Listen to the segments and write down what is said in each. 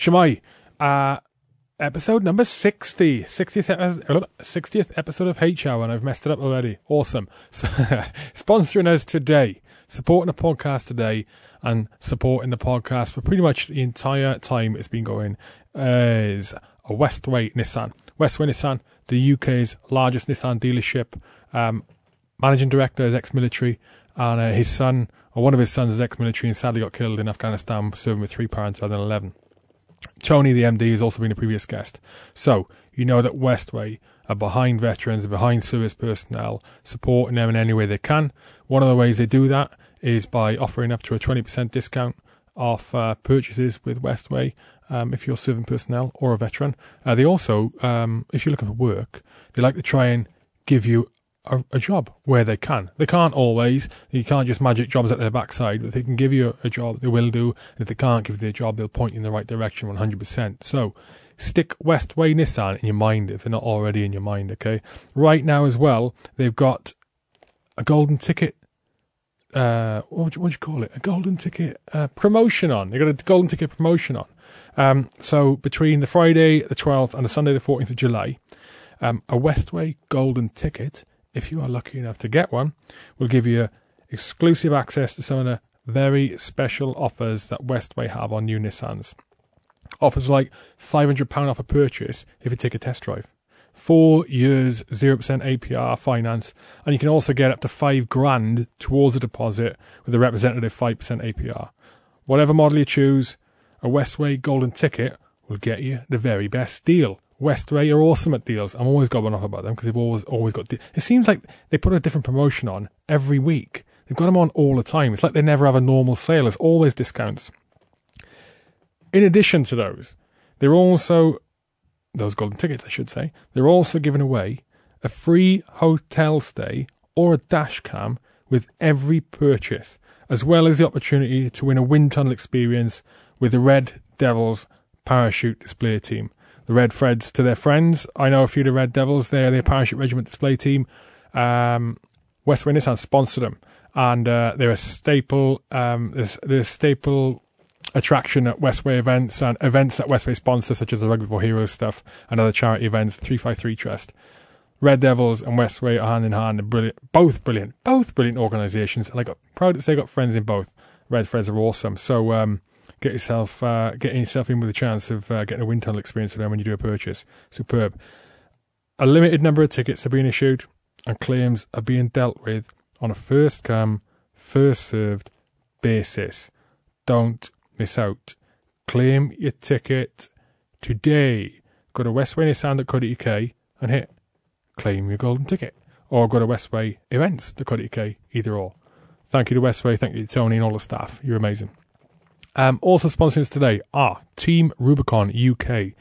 Shamai, episode number 60. 60th episode of H Hour, and I've messed it up already. Awesome. So, sponsoring us today, supporting the podcast today, and supporting the podcast for pretty much the entire time it's been going, is a Westway Nissan. Westway Nissan, the UK's largest Nissan dealership. Managing director is ex-military, and his son, or one of his sons, is ex-military and sadly got killed in Afghanistan, serving with 3 parents rather than 11. Tony, the MD, has also been a previous guest. So, you know that Westway are behind veterans, behind service personnel, supporting them in any way they can. One of the ways they do that is by offering up to a 20% discount off purchases with Westway, if you're serving personnel or a veteran. They also, if you're looking for work, they like to try and give you a job where they can. They can't always. You can't just magic jobs at their backside, but they can give you a job, they will do. And if they can't give you a job, they'll point you in the right direction 100%. So stick Westway Nissan in your mind if they're not already in your mind, okay? Right now as well, they've got a golden ticket. What do you call it? A golden ticket promotion on. They got a golden ticket promotion on. So between the Friday the 12th and the Sunday the 14th of July, a Westway golden ticket, if you are lucky enough to get one, will give you exclusive access to some of the very special offers that Westway have on new Nissans. Offers like £500 off a purchase if you take a test drive, 4 years, 0% APR finance, and you can also get up to £5,000 towards a deposit with a representative 5% APR. Whatever model you choose, a Westway golden ticket will get you the very best deal. Westway are awesome at deals. I'm always going off about them because they've always got deals. It seems like they put a different promotion on every week. They've got them on all the time. It's like they never have a normal sale. There's always discounts. In addition to those, those golden tickets, I should say, they're also giving away a free hotel stay or a dash cam with every purchase, as well as the opportunity to win a wind tunnel experience with the Red Devils parachute display team. The Red Freds to their friends. I know a few of the Red Devils. They're their parachute regiment display team. Westway Nissan sponsor them. And they're a staple attraction at Westway events and events that Westway sponsor, such as the Rugby for Heroes stuff and other charity events, 353 Trust. Red Devils and Westway are hand in hand. And both brilliant organisations. And I'm proud to say I got friends in both. Red Freds are awesome. So, getting yourself in with a chance of getting a wind tunnel experience with them when you do a purchase. Superb. A limited number of tickets are being issued and claims are being dealt with on a first come, first served basis. Don't miss out. Claim your ticket today. Go to westwaynissan.co.uk and hit claim your golden ticket, or go to westwayevents.co.uk, either or. Thank you to Westway, thank you to Tony and all the staff. You're amazing. Also sponsoring us today are Team Rubicon UK.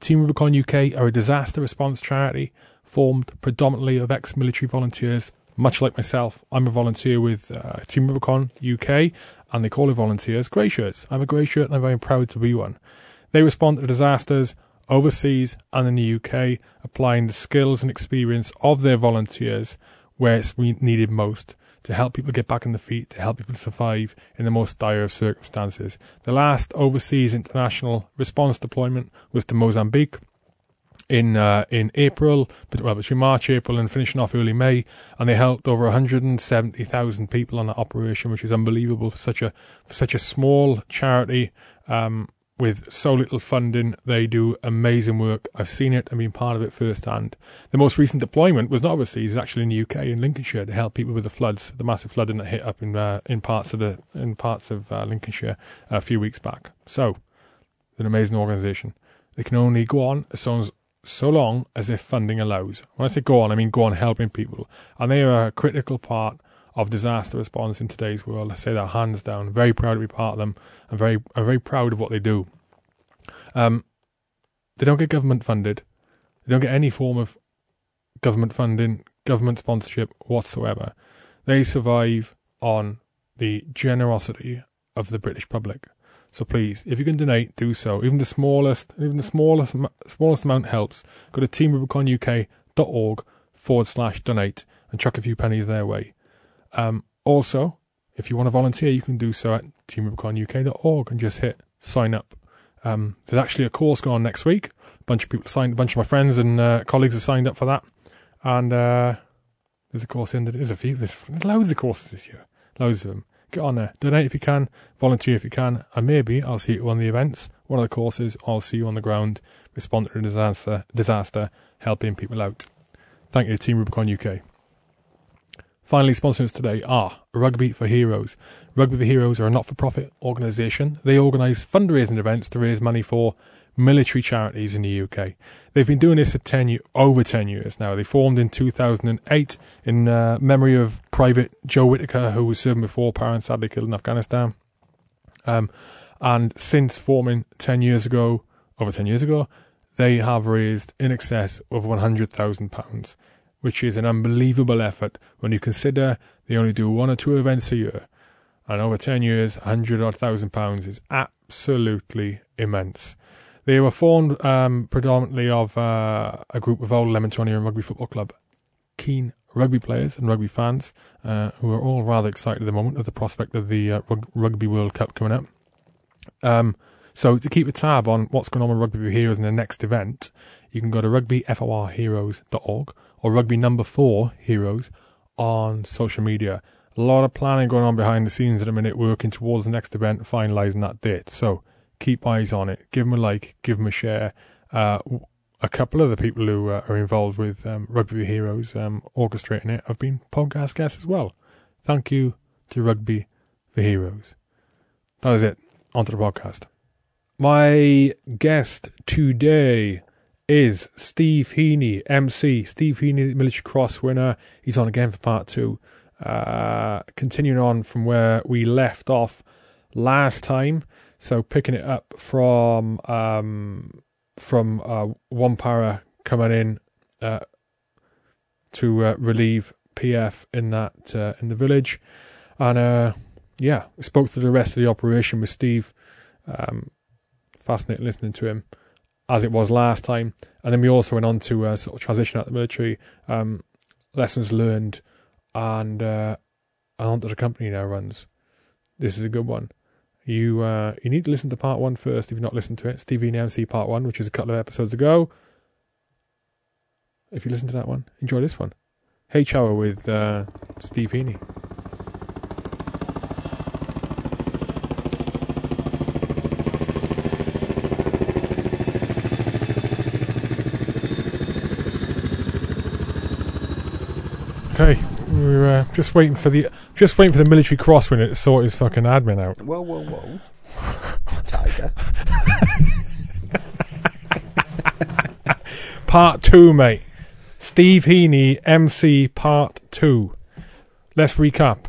Team Rubicon UK are a disaster response charity formed predominantly of ex-military volunteers, much like myself. I'm a volunteer with Team Rubicon UK, and they call it volunteers grey shirts. I'm a grey shirt and I'm very proud to be one. They respond to disasters overseas and in the UK, applying the skills and experience of their volunteers where it's needed most, to help people get back on their feet, to help people survive in the most dire of circumstances. The last overseas international response deployment was to Mozambique in April, between March, April, and finishing off early May, and they helped over 170,000 people on that operation, which is unbelievable for such a small charity with so little funding. They do amazing work. I've seen it and been part of it firsthand. The most recent deployment was not overseas, it was actually in the UK, in Lincolnshire, to help people with the floods, the massive flooding that hit up in parts of Lincolnshire a few weeks back. So, an amazing organisation. They can only go on so long as their funding allows. When I say go on, I mean go on helping people. And they are a critical part of disaster response in today's world. I say that hands down. Very proud to be part of them. I'm very proud of what they do. They don't get government funded. They don't get any form of government funding, government sponsorship whatsoever. They survive on the generosity of the British public. So please, if you can donate, do so. Even the smallest amount helps. Go to teamrubiconuk.org/donate and chuck a few pennies their way. Also, if you want to volunteer, you can do so at teamrubiconuk.org and just hit sign up. There's actually a course going on next week. A bunch of people signed, a bunch of my friends and colleagues have signed up for that. And there's a course in, there's a few, there's loads of courses this year, loads of them. Get on there, donate if you can, volunteer if you can, and maybe I'll see you at one of the events, one of the courses, I'll see you on the ground, responding to a disaster, helping people out. Thank you to Team Rubicon UK. Finally, sponsors today are Rugby for Heroes. Rugby for Heroes are a not-for-profit organisation. They organise fundraising events to raise money for military charities in the UK. They've been doing this for over 10 years now. They formed in 2008 in memory of Private Joe Whitaker, who was serving before Para and sadly killed in Afghanistan. And since forming over 10 years ago, they have raised in excess of £100,000, which is an unbelievable effort when you consider they only do one or two events a year. And over 10 years, £100,000 is absolutely immense. They were formed predominantly of a group of old Leamingtonian Rugby Football Club, keen rugby players and rugby fans who are all rather excited at the moment of the prospect of the Rugby World Cup coming up. So to keep a tab on what's going on with Rugby for Heroes in the next event, you can go to rugbyforheroes.org or rugby4heroes on social media. A lot of planning going on behind the scenes at the minute, working towards the next event, finalising that date. So keep eyes on it. Give them a like, give them a share. A couple of the people who are involved with Rugby for Heroes orchestrating it have been podcast guests as well. Thank you to Rugby for Heroes. That is it. On to the podcast. My guest today is Steve Heaney, MC. Steve Heaney, Military Cross winner. He's on again for part two. Continuing on from where we left off last time. So picking it up from 1 Para coming in to relieve PF in that in the village. And we spoke to the rest of the operation with Steve. Fascinating listening to him as it was last time. And then we also went on to sort of transition out of the military, lessons learned, and on to the company now runs. This is a good one. You need to listen to part one first if you've not listened to it. Steve Heaney MC part one, which is a couple of episodes ago. If you listen to that one, enjoy this one. H Hour with Steve Heaney. Okay, we're just waiting for the military cross winner to sort his fucking admin out. Whoa, tiger! Part two, mate. Steve Heaney, MC, part two. Let's recap.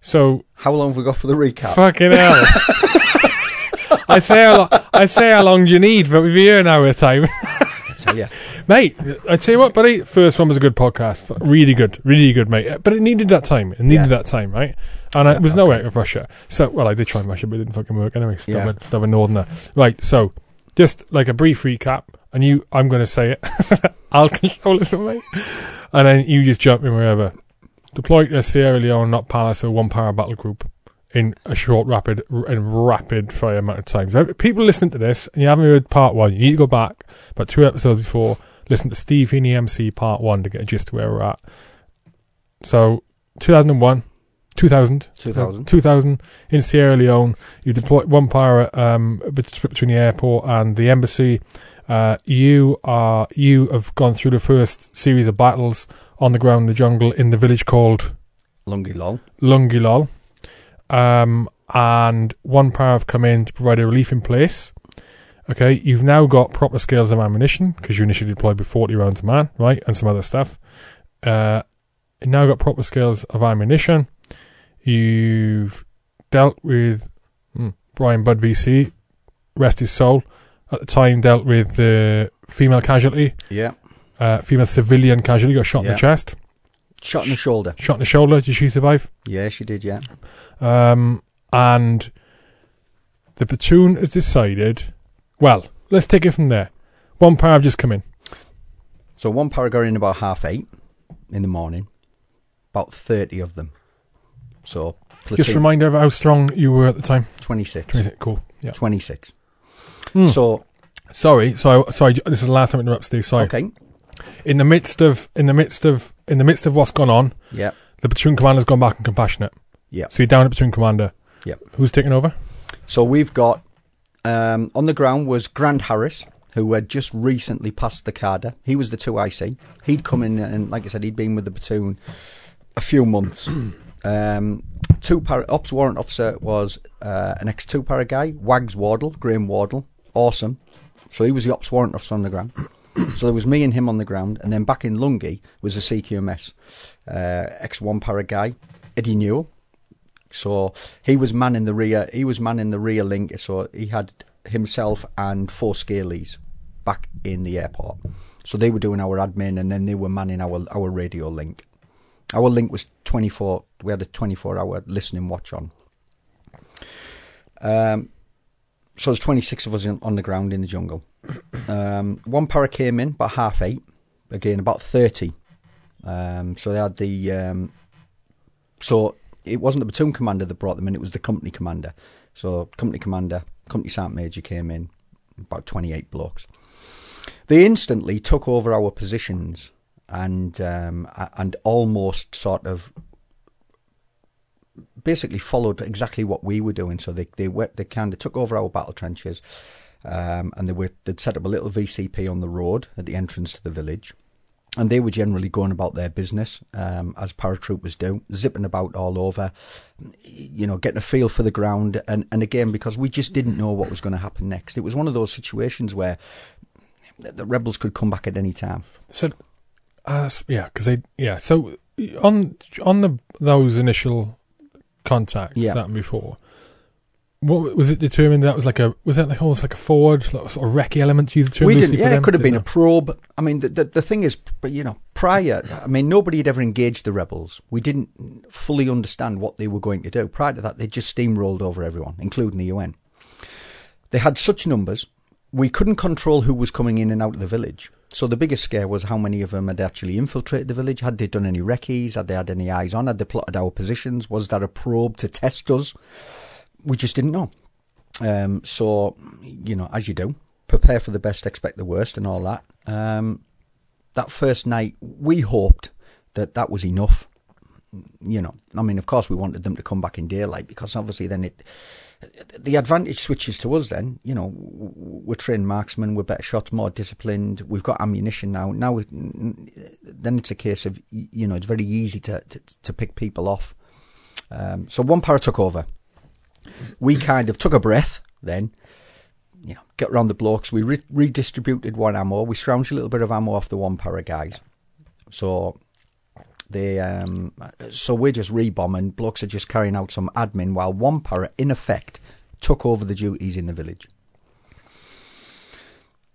So, how long have we got for the recap? Fucking hell! I say how long do you need, but we've been here an hour at a time. So yeah. Mate, I tell you what, buddy, first one was a good podcast. Really good, mate. But it needed that time. Right? And I was nowhere out of Russia. So, well, I did try and Russia, but it didn't fucking work anyway. Stubborn northerner. Right, so, just like a brief recap, and I'm going to say it. I'll control it away. And then you just jump in wherever. Deployed to Sierra Leone, not Palace, or 1 Para battle group in a short, rapid-fire amount of time. So, people listening to this, and you haven't heard part one, you need to go back about 2 episodes before. Listen to Steve Heaney MC Part 1 to get a gist of where we're at. So, 2000 in Sierra Leone. You deployed 1 Para between the airport and the embassy. You have gone through the first series of battles on the ground in the jungle in the village called Lungi Lol. And 1 Para have come in to provide a relief in place. Okay, you've now got proper scales of ammunition, because you initially deployed with 40 rounds a man, right, and some other stuff. You've now got proper scales of ammunition. You've dealt with Brian Budd VC, rest his soul, at the time dealt with the female casualty. Yeah. Female civilian casualty, got shot in the chest. Shot in the shoulder. Did she survive? Yeah, she did, yeah. And the platoon has decided... Well, let's take it from there. 1 Para have just come in. So 1 Para got in about 8:30 in the morning. About 30 of them. So platoon. Just a reminder of how strong you were at the time. 26. Cool. Yeah. 26. So sorry, this is the last time I interrupt, Steve. Sorry. Okay. In the midst of what's gone on, yeah, the platoon commander's gone back and compassionate. Yeah. So you're down at platoon commander. Yeah. Who's taking over? So we've got on the ground was Grand Harris, who had just recently passed the cadre. He was the 2IC. He'd come in and, like I said, he'd been with the platoon a few months. 2 Para ops warrant officer was an ex 2 Para guy, Wags Wardle, Graham Wardle. Awesome. So he was the ops warrant officer on the ground. So there was me and him on the ground, and then back in Lungi was the CQMS, ex 1 Para guy, Eddie Newell. So he was manning the rear. He was manning the rear link. So he had himself and 4 Scaleys back in the airport. So they were doing our admin, and then they were manning our radio link. Our link was 24. We had a 24-hour listening watch on. So there's 26 of us on the ground in the jungle. 1 Para came in about 8:30. Again, about 30. So they had the so. It wasn't the platoon commander that brought them in, it was the company commander. So company sergeant major came in, about 28 blokes. They instantly took over our positions and almost sort of basically followed exactly what we were doing. So they kind of took over our battle trenches, and they'd set up a little VCP on the road at the entrance to the village. And they were generally going about their business, as paratroopers do, zipping about all over, you know, getting a feel for the ground. And again, because we just didn't know what was going to happen next. It was one of those situations where the rebels could come back at any time. So, So on those initial contacts that before, what was it determined that was like almost like a forward like sort of recce element to use the term? We didn't. It could have been a probe. I mean, the thing is, you know, prior, I mean, nobody had ever engaged the rebels. We didn't fully understand what they were going to do. Prior to that, they just steamrolled over everyone, including the UN. They had such numbers, we couldn't control who was coming in and out of the village. So the biggest scare was how many of them had actually infiltrated the village. Had they done any recces? Had they had any eyes on? Had they plotted our positions? Was that a probe to test us? We just didn't know. So, you know, as you do, prepare for the best, expect the worst and all that. That first night, we hoped that was enough. You know, I mean, of course, we wanted them to come back in daylight because obviously then the advantage switches to us then. You know, we're trained marksmen, we're better shots, more disciplined. We've got ammunition now. Now, then it's a case of, you know, it's very easy to pick people off. So 1 Para took over. We kind of took a breath then, you know, get round the blokes. We redistributed one ammo. We scrounged a little bit of ammo off the 1 Para guys. So they, so we're just rebombing. Blokes are just carrying out some admin while 1 Para, in effect, took over the duties in the village.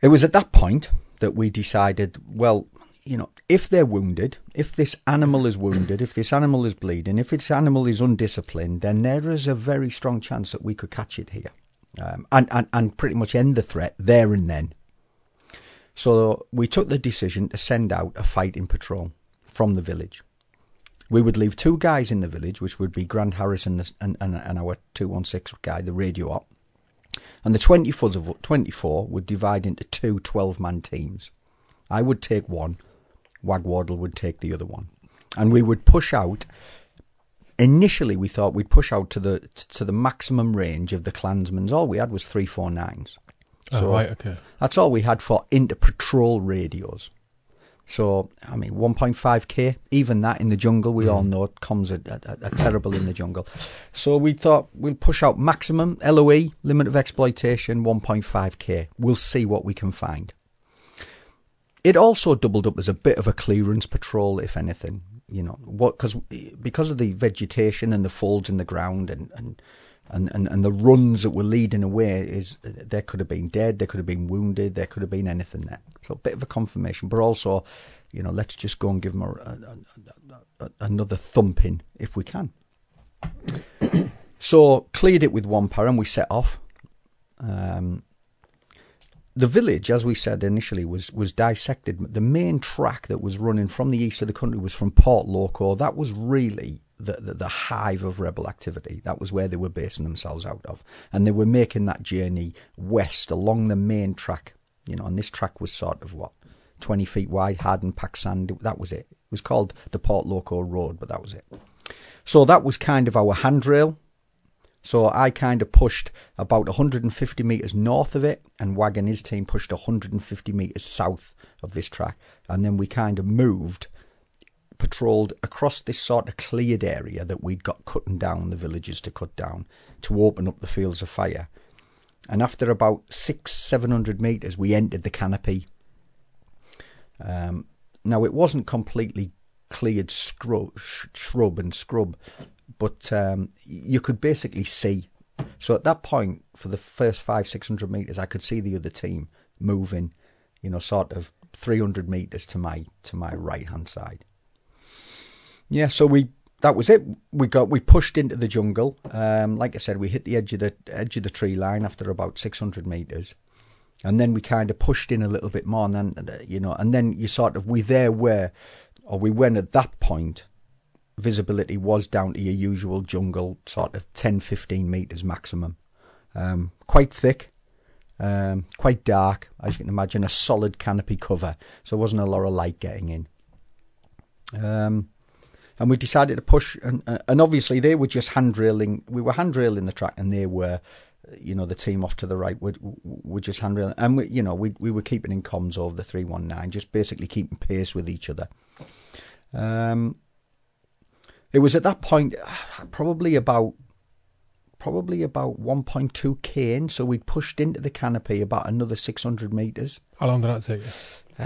It was at that point that we decided, well, you know, if they're wounded, if this animal is wounded, if this animal is bleeding, if this animal is undisciplined, then there is a very strong chance that we could catch it here, and pretty much end the threat there and then. So we took the decision to send out a fighting patrol from the village. We would leave 2 guys in the village, which would be Grand Harris and our 216 guy, the radio op. And the 24 would divide into 2 12-man teams. I would take 1. Wag Wardle would take the other 1, and we would push out. Initially, we thought we'd push out to the maximum range of the clansmen's. All we had was 349s. So right, okay. That's all we had for inter-patrol radios. So I mean, 1.5k. Even that in the jungle, we all know comms are terrible in the jungle. So we thought we'll push out maximum LOE, limit of exploitation, 1.5k. We'll see what we can find. It also doubled up as a bit of a clearance patrol, if anything, you know, because of the vegetation and the folds in the ground and the runs that were leading away, is there could have been dead, there could have been wounded, there could have been anything there. So a bit of a confirmation, but also, you know, let's just go and give them another thumping if we can. So cleared it with 1 Para and we set off. The village, as we said initially, was dissected. The main track that was running from the east of the country was from Port Loco. That was really the hive of rebel activity. That was where they were basing themselves out of. And they were making that journey west along the main track, you know, and this track was sort of, what, 20 feet wide, hardened packed sand. That was it. It was called the Port Loco Road, but that was it. So that was kind of our handrail. So I kind of pushed about 150 metres north of it, and Wag and his team pushed 150 metres south of this track. And then we kind of moved, patrolled across this sort of cleared area that we'd got cutting down, the villagers to cut down, to open up the fields of fire. And after about 600-700 metres, we entered the canopy. Now, it wasn't completely cleared shrub and scrub, but you could basically see. So at that point, for the first 500-600 metres, I could see the other team moving, you know, sort of 300 metres to my right hand side. Yeah, so that was it. We pushed into the jungle. Like I said, we hit the edge of the tree line after about 600 metres, and then we kind of pushed in a little bit more, and then, you know, and then you sort of we went at that point. Visibility was down to your usual jungle, sort of 10-15 metres maximum. Quite thick, quite dark, as you can imagine, a solid canopy cover. So there wasn't a lot of light getting in. And we decided to push, and obviously they were just handrailing. We were handrailing the track, and they were, you know, the team off to the right were just handrailing. And, we, you know, we were keeping in comms over the 319, just basically keeping pace with each other. It was at that point probably about 1.2k in, so we'd pushed into the canopy about another 600 metres. How long did that take you?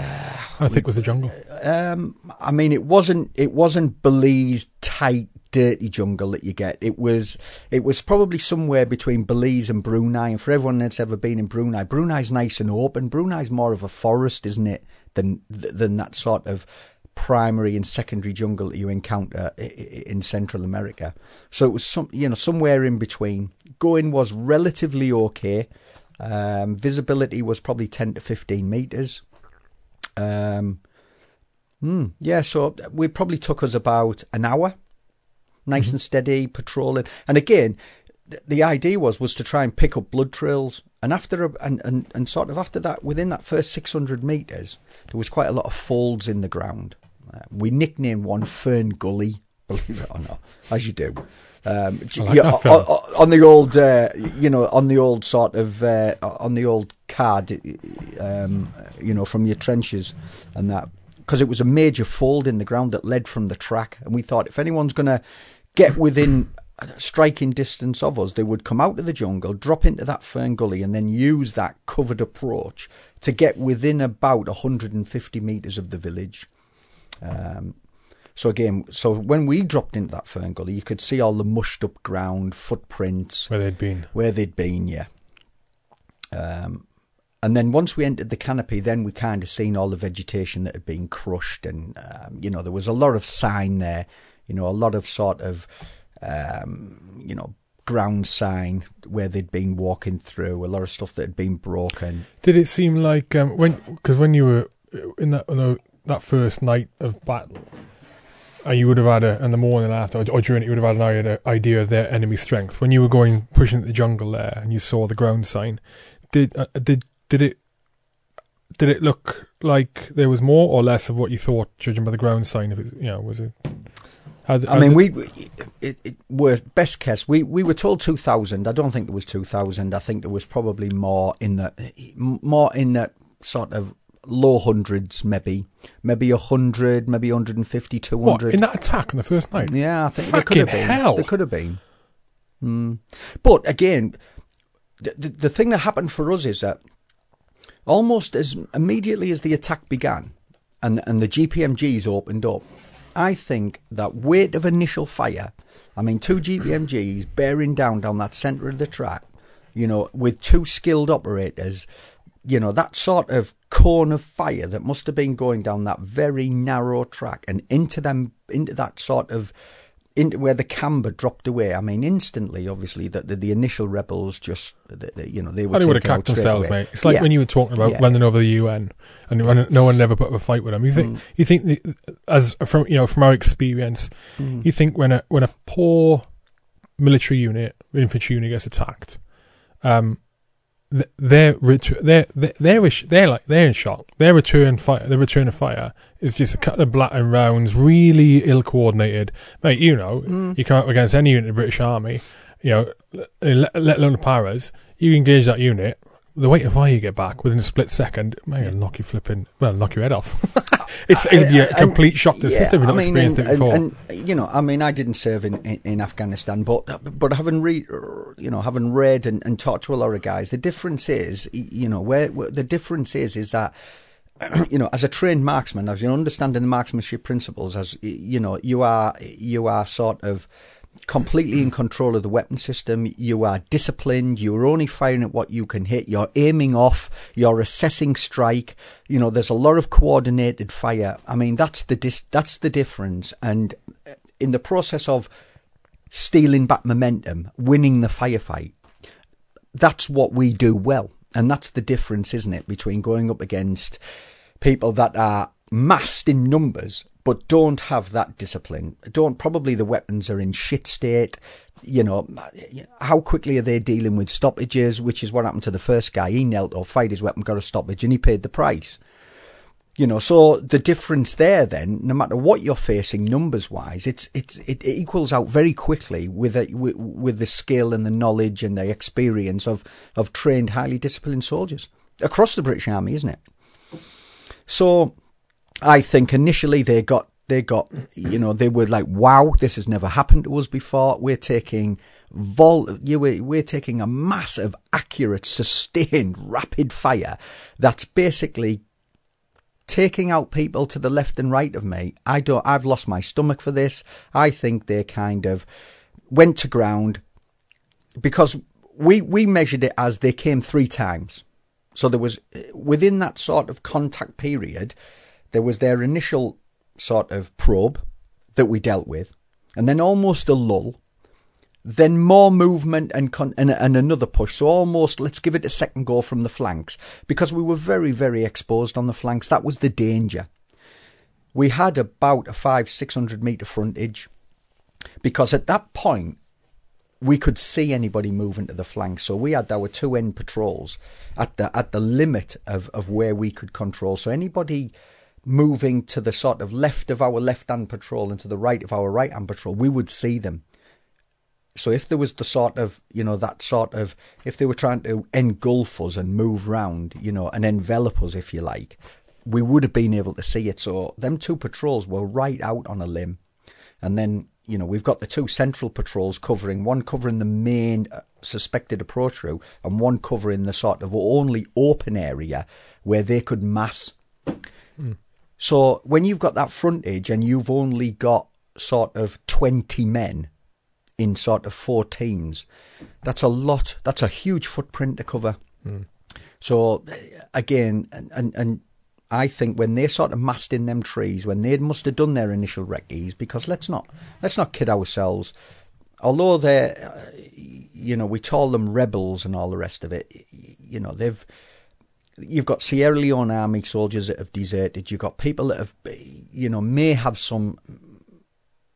How thick was the jungle? I mean, it wasn't Belize tight, dirty jungle that you get. It was probably somewhere between Belize and Brunei. And for everyone that's ever been in Brunei, Brunei's nice and open. Brunei's more of a forest, isn't it, than that sort of primary and secondary jungle that you encounter in Central America. So it was somewhere in between. Going was relatively okay. Visibility was probably 10 to 15 meters. Yeah, so it probably took us about an hour, nice and steady patrolling. And again, the idea was to try and pick up blood trails. And after that, within that first 600 metres, there was quite a lot of folds in the ground. We nicknamed one Fern Gully, believe it or not, as you do. On the old card, you know, from your trenches and that, because it was a major fold in the ground that led from the track. And we thought if anyone's going to get within striking distance of us, they would come out of the jungle, drop into that Fern Gully, and then use that covered approach to get within about 150 metres of the village. So when we dropped into that Fern Gully, you could see all the mushed up ground, footprints. Where they'd been, yeah. And then once we entered the canopy, then we kind of seen all the vegetation that had been crushed. And, you know, there was a lot of sign there, you know, a lot of sort of, you know, ground sign where they'd been walking through, a lot of stuff that had been broken. Did it seem like, when you were in that first night of battle, and you would have had in the morning after, or during it, you would have had an idea of their enemy strength. When you were pushing into the jungle there, and you saw the ground sign, did it look like there was more or less of what you thought, judging by the ground sign? If it, you know, was it? We were best guess. We were told 2,000. I don't think there was 2,000. I think there was probably more in the sort of low hundreds, maybe 100, maybe 150, 200. What, in that attack on the first night? Yeah, I think there could have been. But again, the thing that happened for us is that almost as immediately as the attack began and the GPMGs opened up, I think that weight of initial fire, I mean, two GPMGs bearing down that centre of the track, you know, with two skilled operators, you know, that sort of cone of fire that must have been going down that very narrow track and into that sort of into where the camber dropped away. I mean, instantly, obviously, that the initial rebels just, they were. They would have cacked themselves, away. Mate. It's like when you were talking about landing over the UN, and no one ever put up a fight with them. You think, from our experience, you think when a poor military unit, infantry unit, gets attacked, they're in shock. Their return of fire is just a couple of blattering rounds, really ill coordinated. Mate, you come up against any unit of the British Army, let alone the Paras. You engage that unit, the weight of fire you get back within a split second, mate, it'll knock your head off. It'll be a complete shock to the system. We've not experienced it before. I didn't serve in Afghanistan, but having read and talked to a lot of guys, the difference is, that, as a trained marksman, as you're understanding the marksmanship principles, as you are sort of completely in control of the weapon system. You are disciplined. You're only firing at what you can hit. You're aiming off. You're assessing strike. There's a lot of coordinated fire. I mean, that's the difference. And in the process of stealing back momentum, winning the firefight, that's what we do well. And that's the difference, isn't it, between going up against people that are massed in numbers but don't have that discipline. Probably the weapons are in shit state. How quickly are they dealing with stoppages, which is what happened to the first guy. He knelt or fired his weapon, got a stoppage, and he paid the price. So the difference there then, no matter what you're facing numbers-wise, it equals out very quickly with the skill and the knowledge and the experience of trained, highly disciplined soldiers across the British Army, isn't it? So I think initially they were like, wow, this has never happened to us before. We're taking a mass of accurate, sustained, rapid fire that's basically taking out people to the left and right of me. I've lost my stomach for this. I think they kind of went to ground because we measured it as they came three times. So there was, within that sort of contact period, there was their initial sort of probe that we dealt with, and then almost a lull, then more movement and another push. So almost, let's give it a second go from the flanks, because we were very, very exposed on the flanks. That was the danger. We had about a 500-600 metre frontage, because at that point we could see anybody moving to the flanks. So we had our two end patrols at the limit of where we could control. So anybody moving to the sort of left of our left-hand patrol and to the right of our right-hand patrol, we would see them. So if there was the sort of, if they were trying to engulf us and move round, and envelop us, if you like, we would have been able to see it. So them two patrols were right out on a limb. And then, we've got the two central patrols one covering the main suspected approach route and one covering the sort of only open area where they could mass. Mm. So when you've got that frontage and you've only got sort of 20 men in sort of four teams, that's a lot. That's a huge footprint to cover. Mm. So again, and I think when they sort of massed in them trees, when they must have done their initial recce's, because let's not kid ourselves. Although they're, we call them rebels and all the rest of it, you've got Sierra Leone army soldiers that have deserted. You've got people that have, may have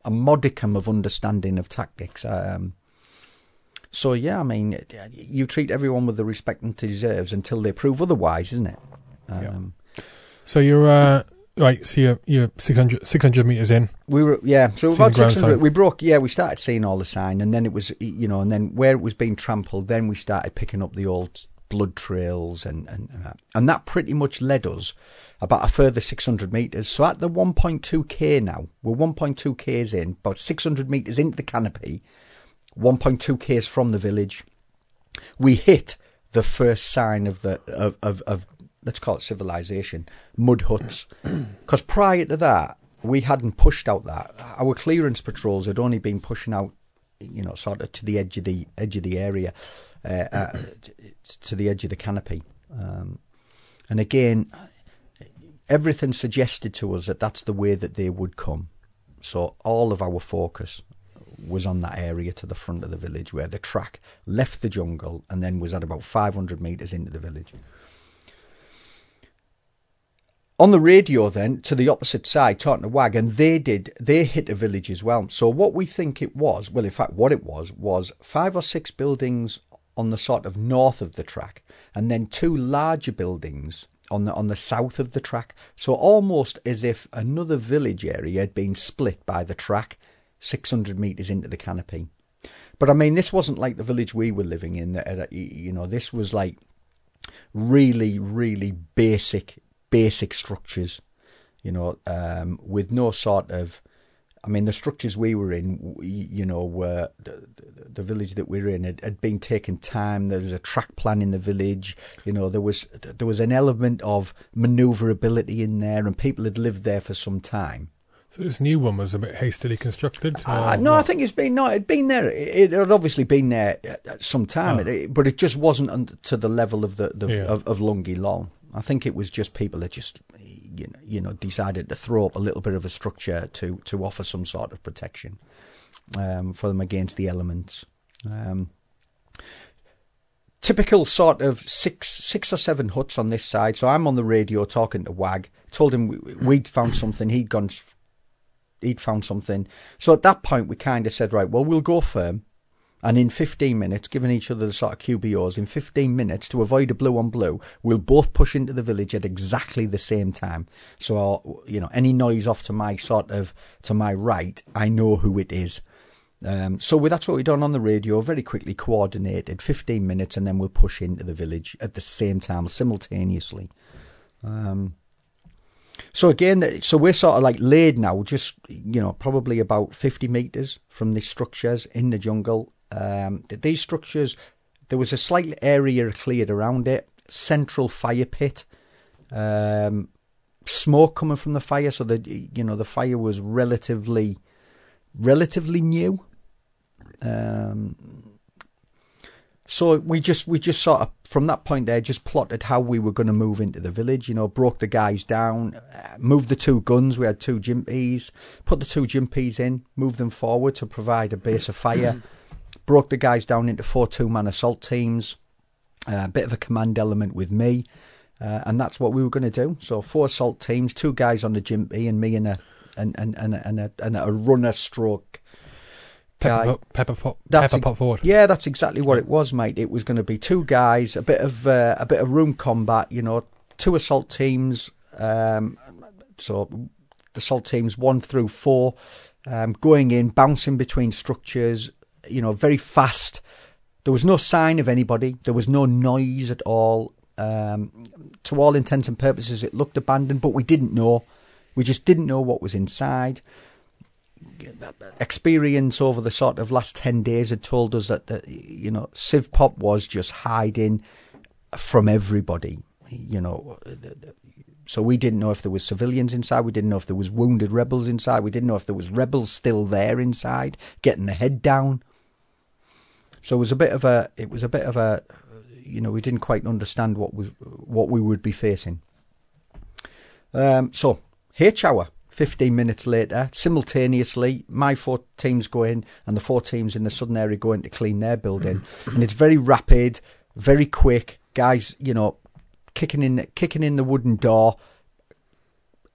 a modicum of understanding of tactics. You treat everyone with the respect and deserves until they prove otherwise, isn't it? Yeah. So you're right. So you're 600 meters in. We were So about 600. We broke. Yeah, we started seeing all the sign, and then it was and then where it was being trampled, then we started picking up the old blood trails and that pretty much led us about a further 600 metres. So at the 1.2k now, we're 1.2k's in, about 600 metres into the canopy, 1.2k's from the village, we hit the first sign of the of let's call it civilization, mud huts. Because prior to that, we hadn't pushed out that. Our clearance patrols had only been pushing out, sort of to the edge of the area. To the edge of the canopy, and again, everything suggested to us that that's the way that they would come. So all of our focus was on that area to the front of the village where the track left the jungle and then was at about 500 metres into the village. On the radio then, to the opposite side, talking to Wag, and they hit a village as well. So what we think it was, well, in fact, what it was 5 or 6 buildings on the sort of north of the track, and then 2 larger buildings on the south of the track. So almost as if another village area had been split by the track 600 metres into the canopy. But I mean, this wasn't like the village we were living in. You know, this was like really, really basic structures, you know, with no sort of, I mean, the structures we were in, you know, were the village that we were in had been taken time. There was a track plan in the village. You know, there was an element of manoeuvrability in there, and people had lived there for some time. So this new one was a bit hastily constructed? No, what? I think it'd been there. It had obviously been there some time, but it just wasn't to the level of of Lungi Lol. I think it was just people that just, you know, decided to throw up a little bit of a structure to offer some sort of protection for them against the elements. Typical sort of six or 7 huts on this side. So I'm on the radio talking to Wag. Told him we'd found something. He'd found something. So at that point, we kind of said, right, well, we'll go firm. And in 15 minutes, giving each other the sort of QBOs, in 15 minutes, to avoid a blue-on-blue, we'll both push into the village at exactly the same time. So, you know, any noise off to my to my right, I know who it is. So that's what we've done on the radio, very quickly coordinated, 15 minutes, and then we'll push into the village at the same time, simultaneously. So again, so we're sort of like laid now, just, you know, probably about 50 metres from these structures in the jungle. These structures, there was a slight area cleared around it, central fire pit, smoke coming from the fire, so that, you know, the fire was relatively new. So we just sort of, from that point there, just plotted how we were going to move into the village, you know, broke the guys down, moved the 2 guns. We had 2 jimpies, put the 2 jimpies in, moved them forward to provide a base of fire. Broke the guys down into 4 2-man assault teams, a bit of a command element with me, and that's what we were going to do. So 4 assault teams, 2 guys on the jimpy, and me and a runner stroke guy. Pepper pot forward. Yeah, that's exactly what it was, mate. It was going to be 2 guys, a bit of room combat, you know, 2 assault teams. So the assault teams 1 through 4, going in, bouncing between structures. You know, very fast. There was no sign of anybody. There was no noise at all. To all intents and purposes, it looked abandoned, but we didn't know. We just didn't know what was inside. Experience over the sort of last 10 days had told us that, you know, Civ Pop was just hiding from everybody, you know. So we didn't know if there was civilians inside. We didn't know if there was wounded rebels inside. We didn't know if there was rebels still there inside, getting the head down. So it was a bit of a, you know, we didn't quite understand what we would be facing. So, H hour, 15 minutes later, simultaneously, my 4 teams go in and the 4 teams in the southern area go in to clean their building. And it's very rapid, very quick. Guys, you know, kicking in the wooden door.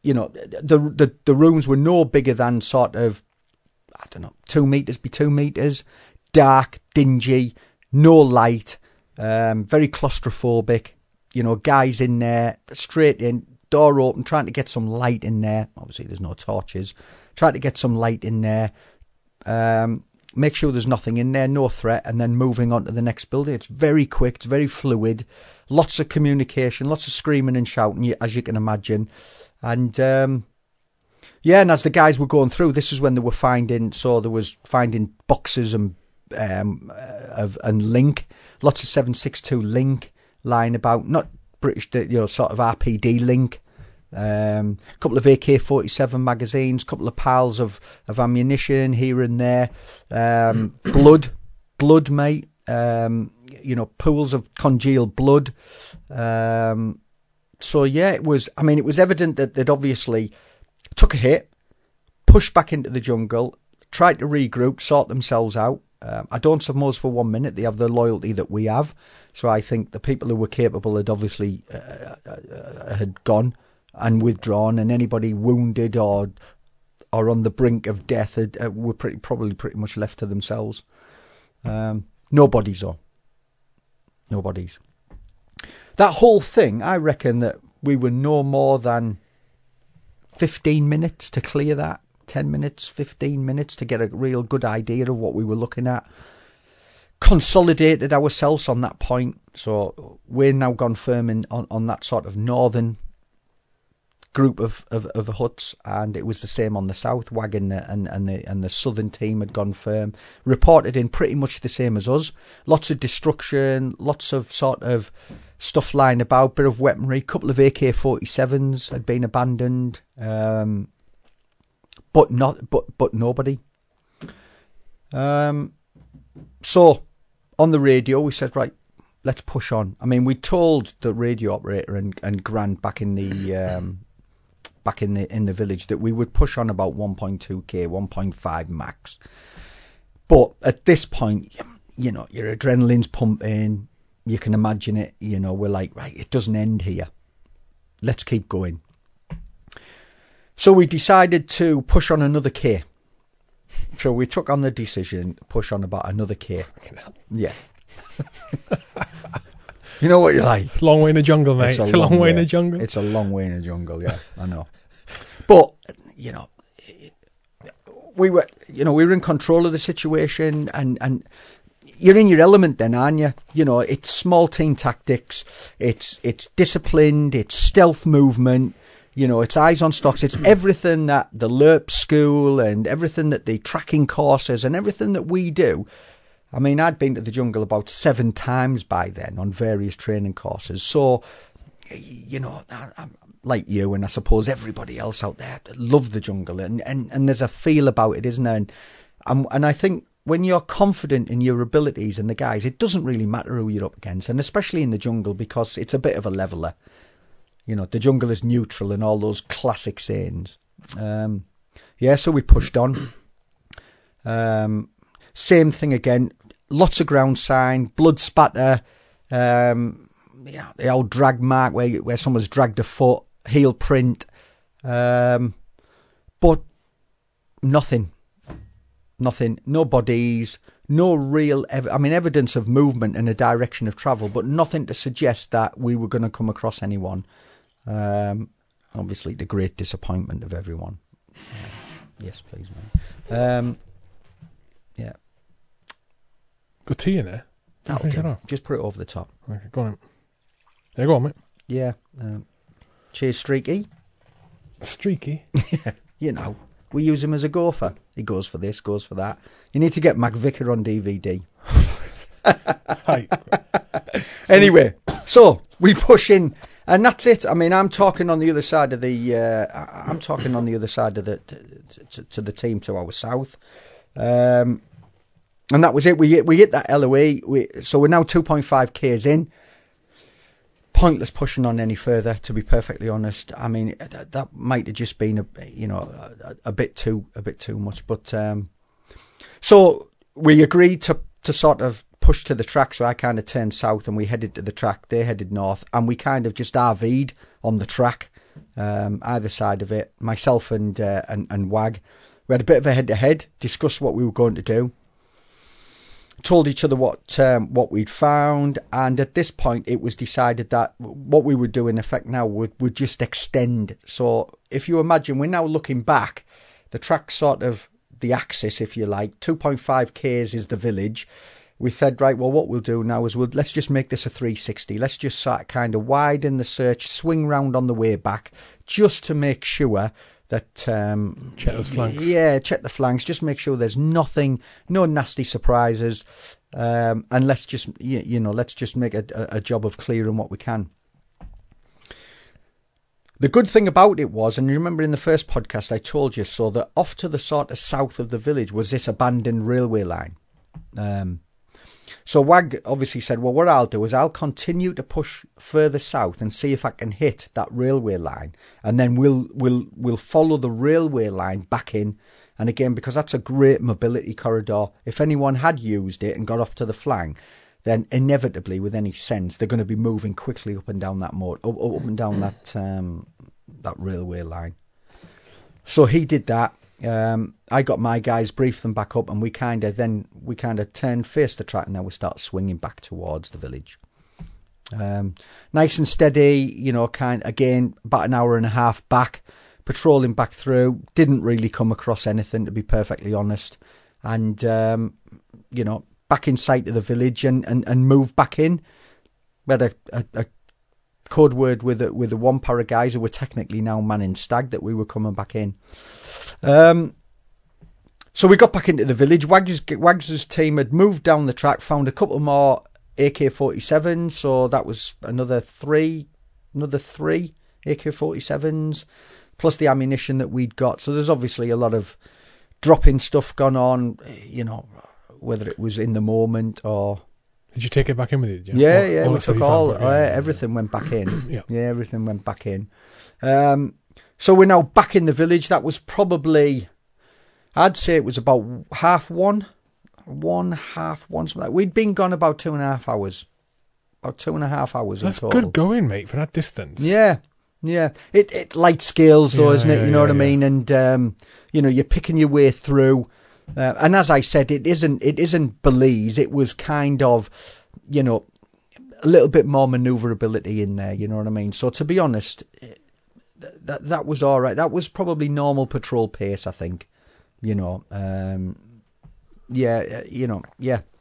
You know, the rooms were no bigger than sort of, I don't know, 2 metres by 2 metres. Dark, dingy, no light, very claustrophobic. You know, guys in there, straight in, door open, trying to get some light in there. Obviously, there's no torches. Trying to get some light in there. Make sure there's nothing in there, no threat, and then moving on to the next building. It's very quick. It's very fluid. Lots of communication, lots of screaming and shouting, as you can imagine. And... and as the guys were going through, this is when they were finding boxes and link, lots of 762 link lying about, not British, you know, sort of RPD link, a couple of AK-47 magazines, a couple of piles of ammunition here and there, blood, mate, you know, pools of congealed blood. So yeah, it was evident that they'd obviously took a hit, pushed back into the jungle, tried to regroup, sort themselves out. I don't suppose for 1 minute they have the loyalty that we have. So I think the people who were capable had obviously had gone and withdrawn, and anybody wounded or on the brink of death were pretty much left to themselves. Nobody's though. Nobody's. That whole thing, I reckon that we were no more than 15 minutes to clear that. 10 minutes, 15 minutes to get a real good idea of what we were looking at. Consolidated ourselves on that point. So we're now gone firm on that sort of northern group of huts, and it was the same on the south. Wag and the southern team had gone firm. Reported in pretty much the same as us. Lots of destruction, lots of sort of stuff lying about, bit of weaponry. Couple of AK-47s had been abandoned. But nobody. So on the radio, we said, right, let's push on. I mean, we told the radio operator and Grant back in the village that we would push on about 1.2k, 1.5 max. But at this point, you know, your adrenaline's pumping. You can imagine it. You know, we're like, right, it doesn't end here. Let's keep going. So we decided to push on another K. So we took on the decision to push on about another K. Yeah. You know what you're like. It's a long way in the jungle, mate. It's a long way in the jungle. It's a long way in the jungle, yeah, I know. But, you know, we were in control of the situation, and you're in your element then, aren't you? You know, it's small team tactics. It's disciplined. It's stealth movement. You know, it's eyes on stocks. It's everything that the LERP school and everything that the tracking courses and everything that we do. I mean, I'd been to the jungle about 7 times by then on various training courses. So, you know, I'm like you, and I suppose everybody else out there, love the jungle. And there's a feel about it, isn't there? And I think when you're confident in your abilities and the guys, it doesn't really matter who you're up against. And especially in the jungle, because it's a bit of a leveller. You know, the jungle is neutral and all those classic sayings. So we pushed on. Same thing again. Lots of ground sign, blood spatter, you know, the old drag mark where someone's dragged a foot, heel print. But nothing. No bodies, no real evidence of movement and a direction of travel, but nothing to suggest that we were going to come across anyone. Obviously the great disappointment of everyone. Yes, please, mate. Yeah. Got tea in there? Just put it over the top. Okay, go on. Yeah, go on, mate. Yeah. Cheers, Streaky. Streaky? Yeah, you know. We use him as a gopher. He goes for this, goes for that. You need to get MacVicker on DVD. Anyway, so we push in. And that's it. I mean, I'm talking on the other side of the team to our south, and that was it. We hit that LOE. So we're now 2.5 k's in. Pointless pushing on any further, to be perfectly honest. I mean, that might have just been a bit too much. But so we agreed to sort of pushed to the track, so I kind of turned south and we headed to the track. They headed north, and we kind of just RV'd on the track, either side of it. Myself and Wag, we had a bit of a head-to-head, discussed what we were going to do, told each other what we'd found, and at this point it was decided that what we would do in effect now would just extend. So if you imagine, we're now looking back, the track sort of the axis, if you like, 2.5 k's is the village. We said, right, well, what we'll do now is let's just make this a 360. Let's just sort of kind of widen the search, swing round on the way back, just to make sure that... check those flanks. Yeah, check the flanks. Just make sure there's nothing, no nasty surprises. And let's just make a job of clearing what we can. The good thing about it was, and you remember in the first podcast I told you, so that off to the sort of south of the village was this abandoned railway line. So Wag obviously said, well, what I'll do is I'll continue to push further south and see if I can hit that railway line, and then we'll follow the railway line back in And again, because that's a great mobility corridor, if anyone had used it and got off to the flank, then inevitably, with any sense, they're going to be moving quickly up and down that that railway line. So he did that. I got my guys, briefed them back up, and we kind of turned, faced the track, and then we start swinging back towards the village. Nice and steady, you know, again, about an hour and a half back, patrolling back through. Didn't really come across anything, to be perfectly honest. And, you know, back in sight of the village and moved back in. We had a code word with the 1 Para guys who were technically now manning Stag that we were coming back in. So we got back into the village. Wags' team had moved down the track, found a couple more AK-47s, so that was another three AK-47s, plus the ammunition that we'd got. So there's obviously a lot of dropping stuff gone on, you know, whether it was in the moment or... Did you take it back in with you? Yeah, we took all... everything went back in. Yeah, everything went back in. So we're now back in the village. That was probably... I'd say it was about half one, something like that. We'd been gone about 2.5 hours. That's in total. That's good going, mate, for that distance. Yeah. It light scales, though, isn't it? You know what I mean? And, you know, you're picking your way through. And as I said, it isn't Belize. It was kind of, you know, a little bit more manoeuvrability in there. You know what I mean? So to be honest, that was all right. That was probably normal patrol pace, I think. You know,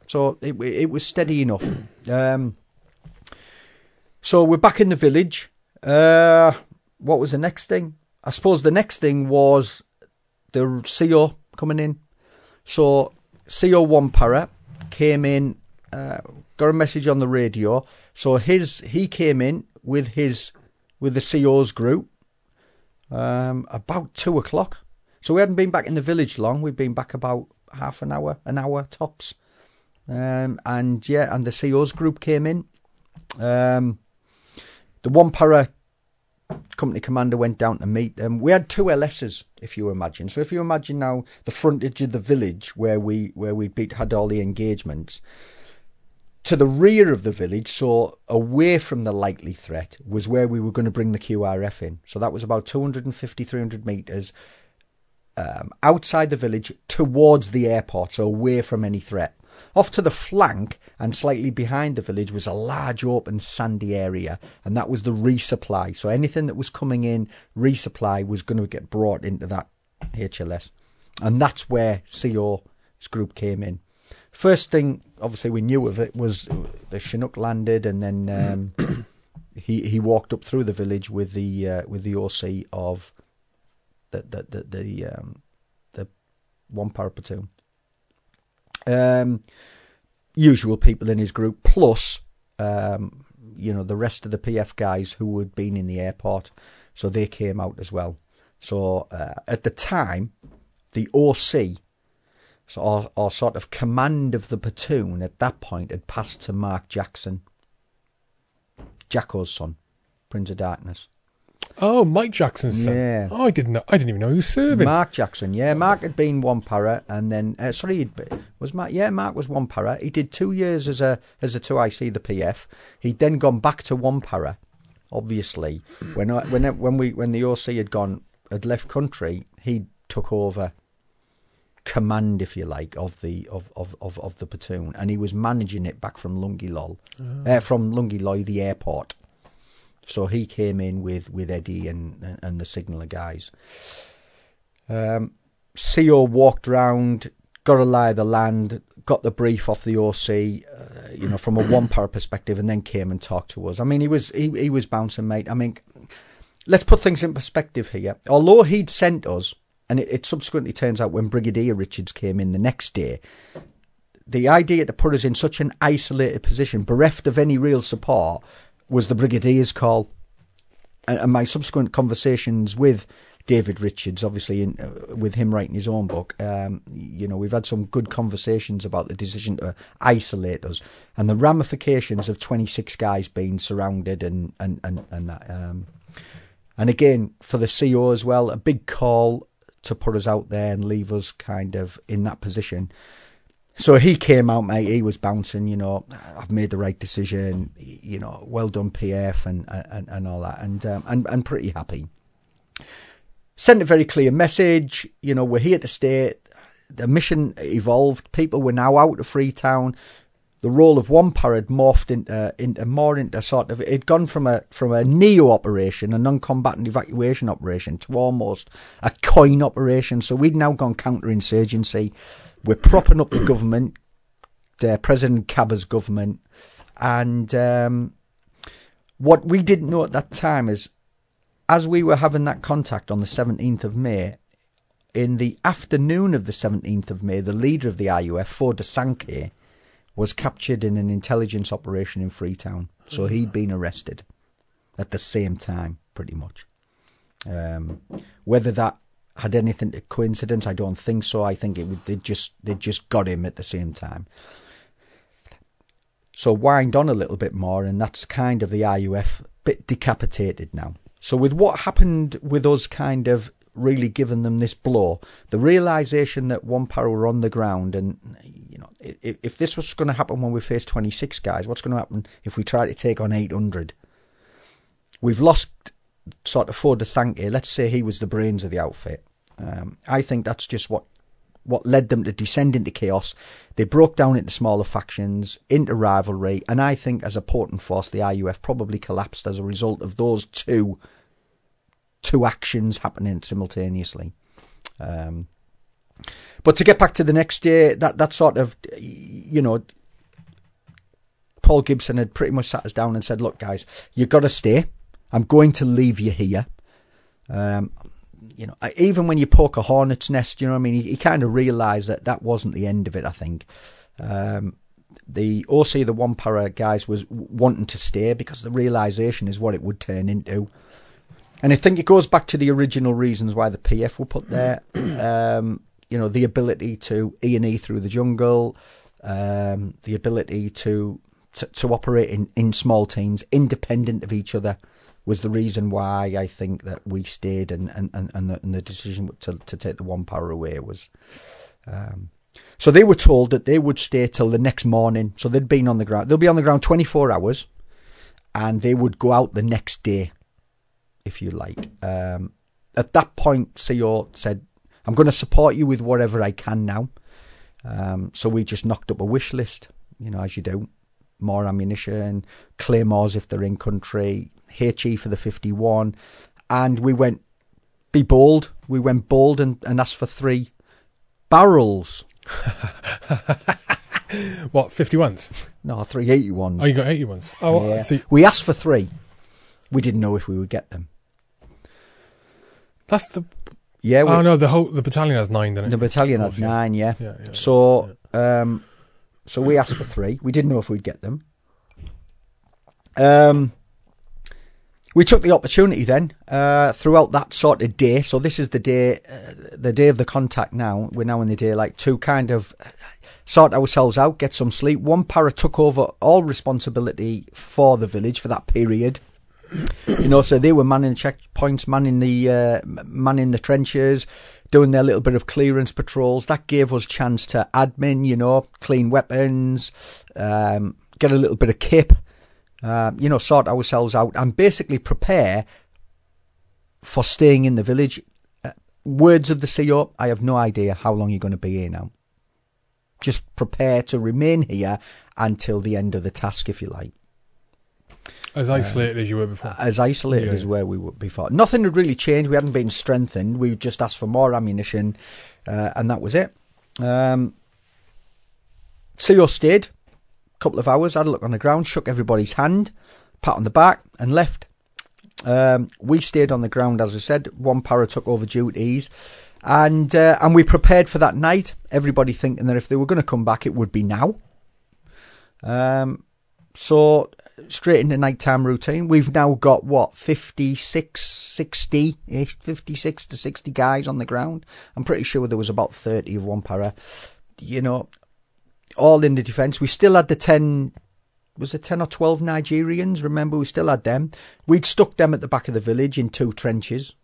So it was steady enough. So we're back in the village. What was the next thing? I suppose the next thing was the CO coming in. So CO 1 Para came in, got a message on the radio. So he came in with the CO's group about 2:00. So we hadn't been back in the village long. We'd been back about half an hour tops. And the CO's group came in. The 1 Para company commander went down to meet them. We had 2 LSs, if you imagine. So if you imagine now the frontage of the village where we had all the engagements, to the rear of the village, so away from the likely threat, was where we were going to bring the QRF in. So that was about 250, 300 metres outside the village towards the airport, so away from any threat. Off to the flank and slightly behind the village was a large open sandy area, and that was the resupply. So anything that was coming in, resupply, was going to get brought into that HLS. And that's where CO's group came in. First thing, obviously, we knew of it was the Chinook landed, and then he walked up through the village with the OC of the 1 Para platoon. Usual people in his group, plus you know, the rest of the PF guys who had been in the airport, so they came out as well. So at the time, the OC, or sort of command of the platoon at that point, had passed to Mark Jackson, Jacko's son, Prince of Darkness. Oh, Mike Jackson's son. Yeah. Oh, I didn't even know he was serving. Mark Jackson, yeah. Mark had been 1 Para, and then Mark was 1 Para. He did 2 years as a 2IC, the PF. He'd then gone back to 1 Para. Obviously, when the OC had left country, he took over command, if you like, of the platoon, and he was managing it back from Lungi Lol, from Lungi Lol, the airport. So he came in with Eddie and the signaller guys. CO walked round, got a lie of the land, got the brief off the OC, you know, from a 1 Para perspective, and then came and talked to us. I mean, he was bouncing, mate. I mean, let's put things in perspective here. Although he'd sent us, and it subsequently turns out when Brigadier Richards came in the next day, the idea to put us in such an isolated position, bereft of any real support, was the Brigadier's call. And my subsequent conversations with David Richards, obviously with him writing his own book, you know, we've had some good conversations about the decision to isolate us and the ramifications of 26 guys being surrounded and that. And again, for the CO as well, a big call to put us out there and leave us kind of in that position. So he came out, mate, he was bouncing, you know, I've made the right decision, you know, well done PF and all that, and pretty happy. Sent a very clear message, you know, we're here to stay. The mission evolved, people were now out of Freetown. The role of 1 Para had morphed into sort of, it'd gone from a neo operation, a non-combatant evacuation operation, to almost a coin operation. So we'd now gone counter-insurgency. We're propping up the government, President Kaba's government. And what we didn't know at that time is, as we were having that contact on the 17th of May, in the afternoon of the 17th of May, the leader of the RUF, Foday Sankoh, was captured in an intelligence operation in Freetown. So he'd been arrested at the same time, pretty much. Whether that had anything to coincidence, I don't think so. I think they just got him at the same time. So wind on a little bit more, and that's kind of the RUF bit decapitated now. So with what happened with us kind of really giving them this blow, the realisation that 1 Para were on the ground, and you know, if this was going to happen when we faced 26 guys, what's going to happen if we try to take on 800? We've lost sort of Foday Sankoh. Let's say he was the brains of the outfit. I think that's just what led them to descend into chaos. They broke down into smaller factions, into rivalry, and I think as a portent force, the RUF probably collapsed as a result of those two actions happening simultaneously. But to get back to the next day, that sort of, you know, Paul Gibson had pretty much sat us down and said, look guys, you've got to stay. I'm going to leave you here. You know, even when you poke a hornet's nest, you know what I mean? He kind of realised that wasn't the end of it, I think. The OC, the 1 Para guys, was wanting to stay because the realisation is what it would turn into. And I think it goes back to the original reasons why the PF were put there. You know, the ability to E&E through the jungle, the ability to operate in small teams, independent of each other, was the reason why I think that we stayed, and the decision to take the 1 Para away was. So they were told that they would stay till the next morning. So they'd been on the ground. They'll be on the ground 24 hours, and they would go out the next day, if you like. At that point, CO said, I'm going to support you with whatever I can now. So we just knocked up a wish list, you know, as you do. More ammunition, claymores if they're in country, HE for the 51. And we went, be bold. We went bold and asked for 3 barrels. What, 51s? No, 3 81s. Oh, you got 81s. Oh, yeah. See. We asked for 3. We didn't know if we would get them. That's the... Yeah. Oh, no, the battalion has 9, doesn't it? The battalion has 9, yeah. Yeah. So... Yeah. So we asked for 3. We didn't know if we'd get them. We took the opportunity then throughout that sort of day. So this is the day of the contact now. We're now in the day, like, to kind of sort ourselves out, get some sleep. 1 Para took over all responsibility for the village for that period. You know, so they were manning checkpoints, manning the trenches, doing their little bit of clearance patrols. That gave us chance to admin, you know, clean weapons, get a little bit of kip, you know, sort ourselves out and basically prepare for staying in the village. Words of the CO, I have no idea how long you're going to be here now. Just prepare to remain here until the end of the task, if you like. As isolated as you were before. As isolated as where we were before. Nothing had really changed. We hadn't been strengthened. We just asked for more ammunition, and that was it. CO stayed a couple of hours, had a look on the ground, shook everybody's hand, pat on the back, and left. We stayed on the ground, as I said. 1 Para took over duties, and we prepared for that night. Everybody thinking that if they were going to come back, it would be now. So... straight into nighttime routine. We've now got, what, 56 to 60 guys on the ground. I'm pretty sure there was about 30 of 1 Para, you know, all in the defence. We still had the 10 was it 10 or 12 Nigerians? Remember, we still had them. We'd stuck them at the back of the village in two trenches,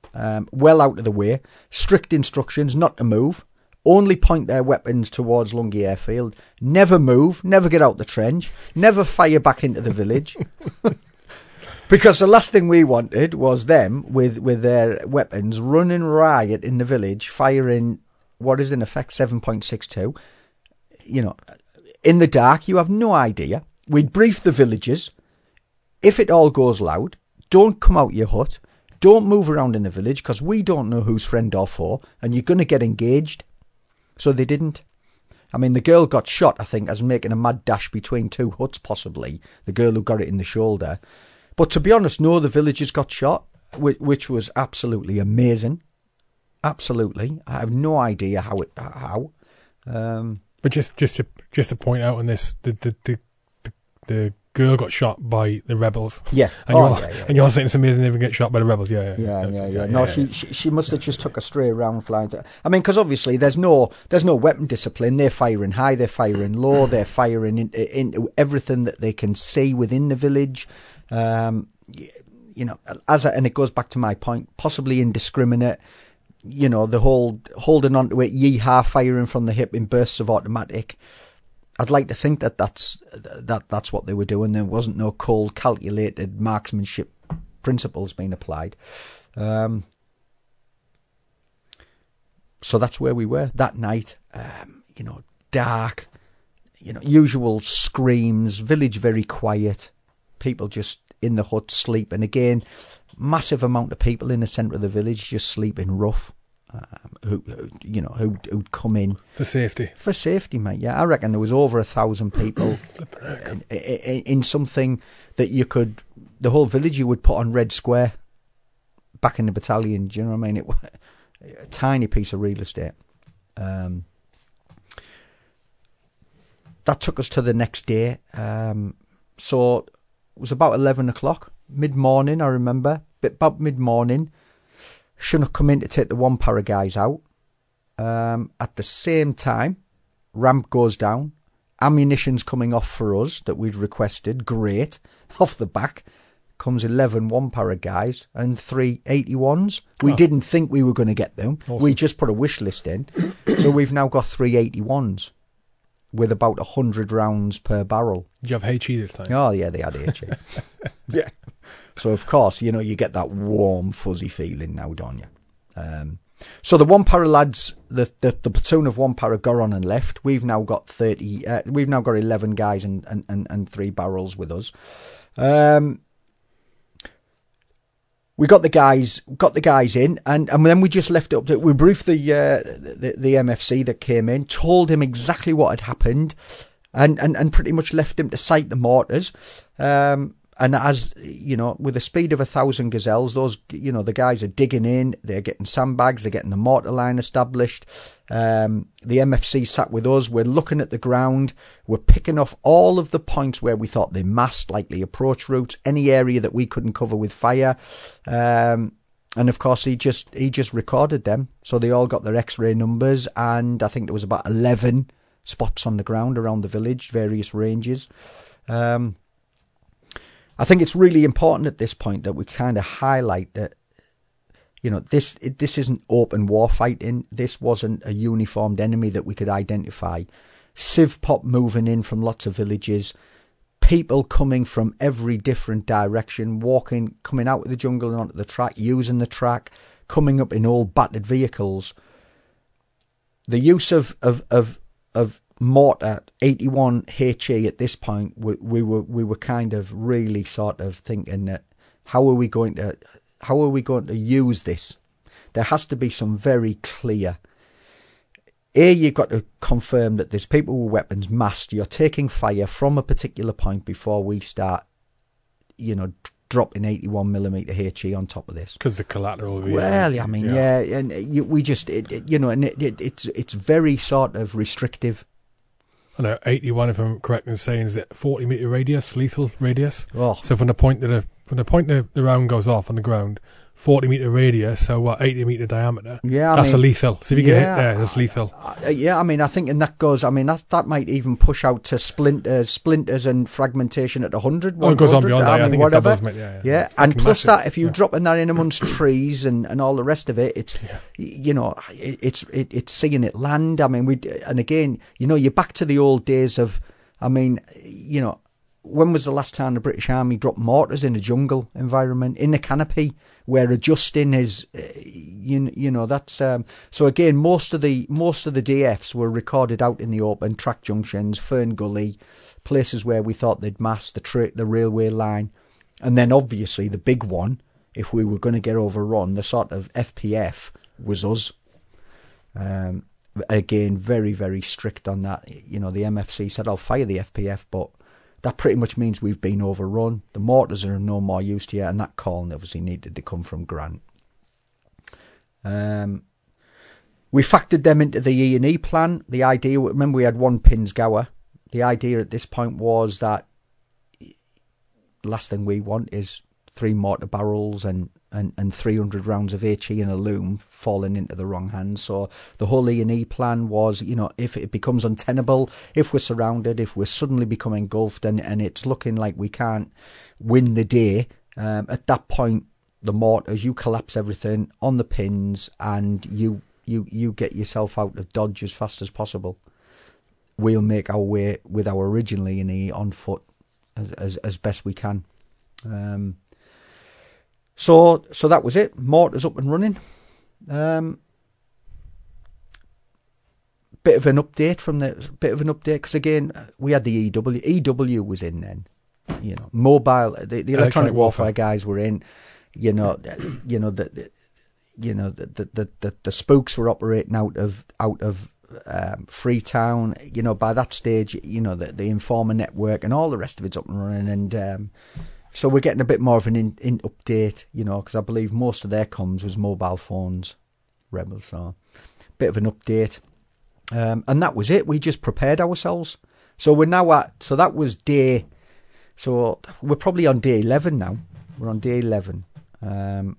well out of the way. Strict instructions not to move. Only point their weapons towards Lungi Airfield. Never move. Never get out the trench. Never fire back into the village. Because the last thing we wanted was them, with their weapons, running riot in the village, firing what is in effect 7.62. You know, in the dark, you have no idea. We'd brief the villagers. If it all goes loud, don't come out your hut. Don't move around in the village, because we don't know who's friend or foe, and you're going to get engaged. So they didn't. I mean, the girl got shot, I think, as making a mad dash between two huts, possibly. The girl who got it in the shoulder. But to be honest, no, the villagers got shot, which was absolutely amazing. Absolutely. I have no idea how. But just to point out on this, the girl got shot by the rebels. Yeah. And you're saying it's amazing they even get shot by the rebels. Yeah. No, she must have just took a stray round flying. I mean, because obviously there's no weapon discipline. They're firing high, they're firing low, they're firing into everything that they can see within the village. You know, and it goes back to my point, possibly indiscriminate, you know, the whole holding on to it, yee-haw, firing from the hip in bursts of automatic. I'd like to think that's what they were doing. There wasn't no cold, calculated marksmanship principles being applied. So that's where we were that night. You know, dark, you know, usual screams, village very quiet. People just in the hut sleep, and again, massive amount of people in the centre of the village just sleeping rough. Who'd come in for safety, mate? Yeah, I reckon there was over 1,000 people in something that you could, the whole village you would put on Red Square back in the battalion. Do you know what I mean? It was a tiny piece of real estate. That took us to the next day. So it was about 11 o'clock, mid-morning, I remember. About mid-morning, Chinook come in to take the 1 Para guys out. At the same time, ramp goes down. Ammunition's coming off for us that we'd requested. Great. Off the back comes 11 1 Para guys and 3 81s. We didn't think we were going to get them. Awesome. We just put a wish list in. So we've now got 3 81s. With about 100 rounds per barrel. Did you have HE this time? Oh, yeah, they had HE. Yeah. So, of course, you know, you get that warm, fuzzy feeling now, don't you? So the 1 Para lads, the platoon of 1 Para got on and left. We've now got 11 guys and 3 barrels with us. We got the guys in, and then we just left it up to, we briefed the MFC that came in, told him exactly what had happened, and pretty much left him to sight the mortars. And as you know, with the speed of 1,000 gazelles, those, you know, the guys are digging in, they're getting sandbags, they're getting the mortar line established. The MFC sat with us, we're looking at the ground, we're picking off all of the points where we thought they massed, like the approach routes, any area that we couldn't cover with fire. And of course, he just recorded them. So they all got their X-ray numbers, and I think there was about 11 spots on the ground around the village, various ranges. I think it's really important at this point that we kind of highlight that, you know, this isn't open war fighting. This wasn't a uniformed enemy that we could identify. Civ pop moving in from lots of villages, people coming from every different direction, walking, coming out of the jungle and onto the track, using the track, coming up in old battered vehicles. The use of mortar 81 HE at this point, we were kind of really sort of thinking that how are we going to use this? There has to be some very clear. A, you've got to confirm that there's people with weapons massed. You're taking fire from a particular point before we start, you know, dropping 81mm HE on top of this, because the collateral. Well, I mean, yeah, and we just, you know, and it's very sort of restrictive. I know, 81, if I'm correct in saying, is it 40-meter radius, lethal radius? Oh. So from the point that the round goes off on the ground, 40-metre radius, so what, 80-metre diameter. Yeah, that's lethal. So if you get hit there, that's lethal. Yeah, I mean, I think, and that goes, I mean, that might even push out to splinters and fragmentation at 100. Oh, it goes on beyond that, I think whatever. It doubles, mate. Yeah. And plus massive. That, if you're dropping that in amongst trees and all the rest of it, it's seeing it land. I mean, you're back to the old days of, I mean, you know, when was the last time the British Army dropped mortars in a jungle environment, in a canopy, where adjusting is, that's... so again, most of the DFs were recorded out in the open, track junctions, Fern Gully, places where we thought they'd massed the railway line. And then obviously the big one, if we were going to get overrun, the sort of FPF was us. Again, very, very strict on that. You know, the MFC said, I'll fire the FPF, but that pretty much means we've been overrun. The mortars are of no more use to you, and that call obviously needed to come from Grant. We factored them into the E&E plan. The idea, remember we had one Pinsgower. The idea at this point was that the last thing we want is 3 mortar barrels and 300 rounds of HE in a loom falling into the wrong hands. So the whole E&E plan was, you know, if it becomes untenable, if we're surrounded, if we suddenly become engulfed and it's looking like we can't win the day, at that point, the mortars, you collapse everything on the pins and you get yourself out of Dodge as fast as possible. We'll make our way with our original E&E on foot as best we can. So that was it. Mortars up and running. Bit of an update because again we had the EW. EW was in then. You know, mobile. The electronic warfare guys were in. The spooks were operating out of Freetown. You know, by that stage, you know the informer network and all the rest of it's up and running and. So we're getting a bit more of an in update, you know, because I believe most of their comms was mobile phones, Rebels. So bit of an update. And that was it. We just prepared ourselves. So we're now at, so that was day, so we're probably on day 11 now. We're on day 11. And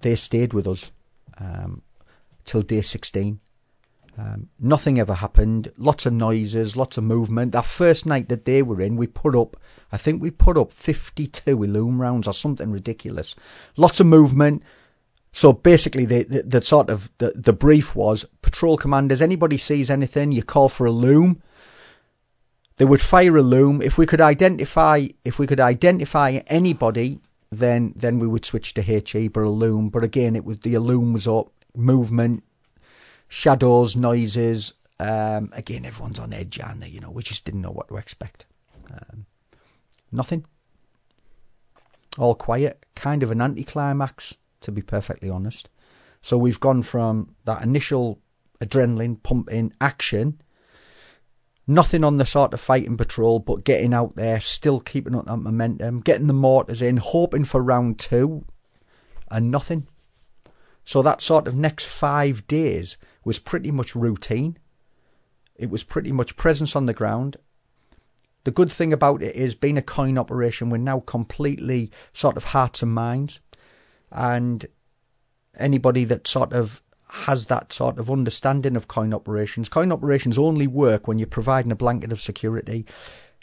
they stayed with us till day 16. Nothing ever happened. Lots of noises, lots of movement. That first night that they were in, we put up 52 loom rounds or something ridiculous. Lots of movement. So basically, the brief was patrol commanders. Anybody sees anything, you call for a loom. They would fire a loom. If we could identify anybody, then we would switch to HE or a loom. But again, it was the loom was up, movement. Shadows, noises. Again, everyone's on edge, aren't they? You know, we just didn't know what to expect. Nothing. All quiet. Kind of an anticlimax, to be perfectly honest. So we've gone from that initial adrenaline pumping action. Nothing on the sort of fighting patrol, but getting out there, still keeping up that momentum, getting the mortars in, hoping for round 2, and nothing. So that sort of next 5 days was pretty much routine. It was pretty much presence on the ground. The good thing about it is being a coin operation, we're now completely sort of hearts and minds. And anybody that sort of has that sort of understanding of coin operations only work when you're providing a blanket of security.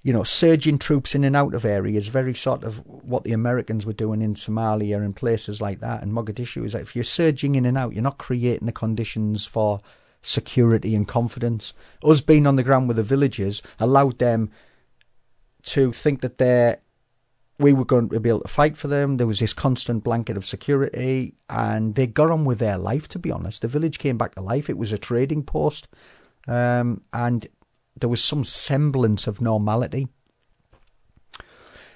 You know, surging troops in and out of areas, very sort of what the Americans were doing in Somalia and places like that, and Mogadishu is that if you're surging in and out, you're not creating the conditions for security and confidence. Us being on the ground with the villagers allowed them to think that we were going to be able to fight for them. There was this constant blanket of security, and they got on with their life, to be honest. The village came back to life. It was a trading post, and there was some semblance of normality.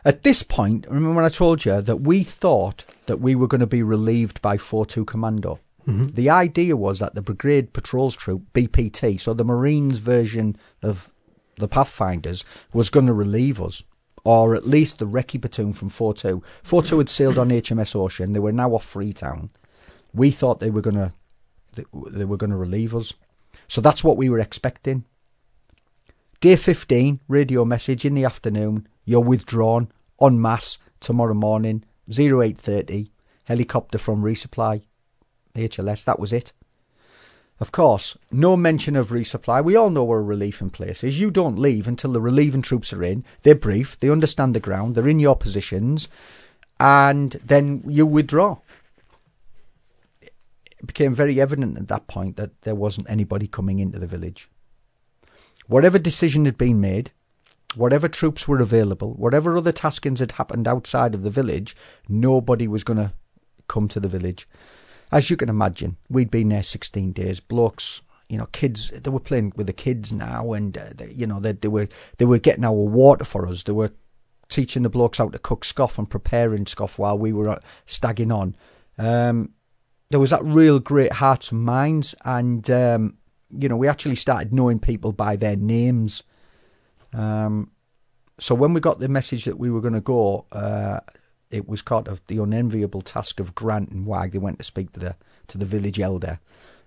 At this point, remember when I told you that we thought that we were going to be relieved by 42 Commando? Mm-hmm. The idea was that the Brigade Patrols Troop, BPT, so the Marines version of the Pathfinders, was going to relieve us, or at least the recce platoon from 42. 42 had sailed on HMS Ocean. They were now off Freetown. We thought they were going to relieve us. So that's what we were expecting. Day 15, radio message in the afternoon, you're withdrawn en masse tomorrow morning, 08:30, helicopter from resupply, HLS, that was it. Of course, no mention of resupply. We all know where relief in place is. You don't leave until the relieving troops are in. They're briefed, they understand the ground, they're in your positions, and then you withdraw. It became very evident at that point that there wasn't anybody coming into the village. Whatever decision had been made, whatever troops were available, whatever other taskings had happened outside of the village, nobody was going to come to the village. As you can imagine, we'd been there 16 days. Blokes, you know, kids, they were playing with the kids now, and they were getting our water for us. They were teaching the blokes how to cook scoff and preparing scoff while we were stagging on. There was that real great hearts and minds, and we actually started knowing people by their names. So when we got the message that we were going to go, it was part of the unenviable task of Grant and Wag. They went to speak to the village elder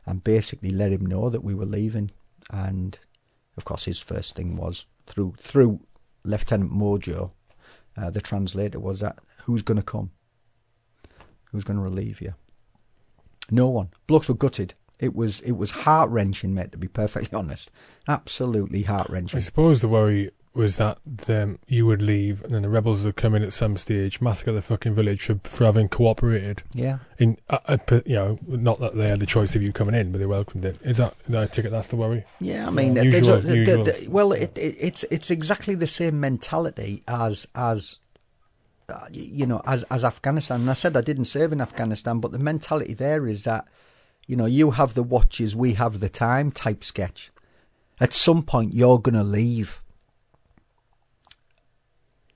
and basically let him know that we were leaving. And, of course, his first thing was, through Lieutenant Mojo, the translator, was that, who's going to come? Who's going to relieve you? No one. Blokes were gutted. It was heart-wrenching, mate, to be perfectly honest. Absolutely heart-wrenching. I suppose the worry was that you would leave and then the rebels would come in at some stage, massacre the fucking village for having cooperated. Yeah. Not that they had the choice of you coming in, but they welcomed it. Is that, I take it that's the worry? Yeah, I mean... It's exactly the same mentality as Afghanistan. And I said I didn't serve in Afghanistan, but the mentality there is that, you know, you have the watches, we have the time type sketch. At some point, you're going to leave.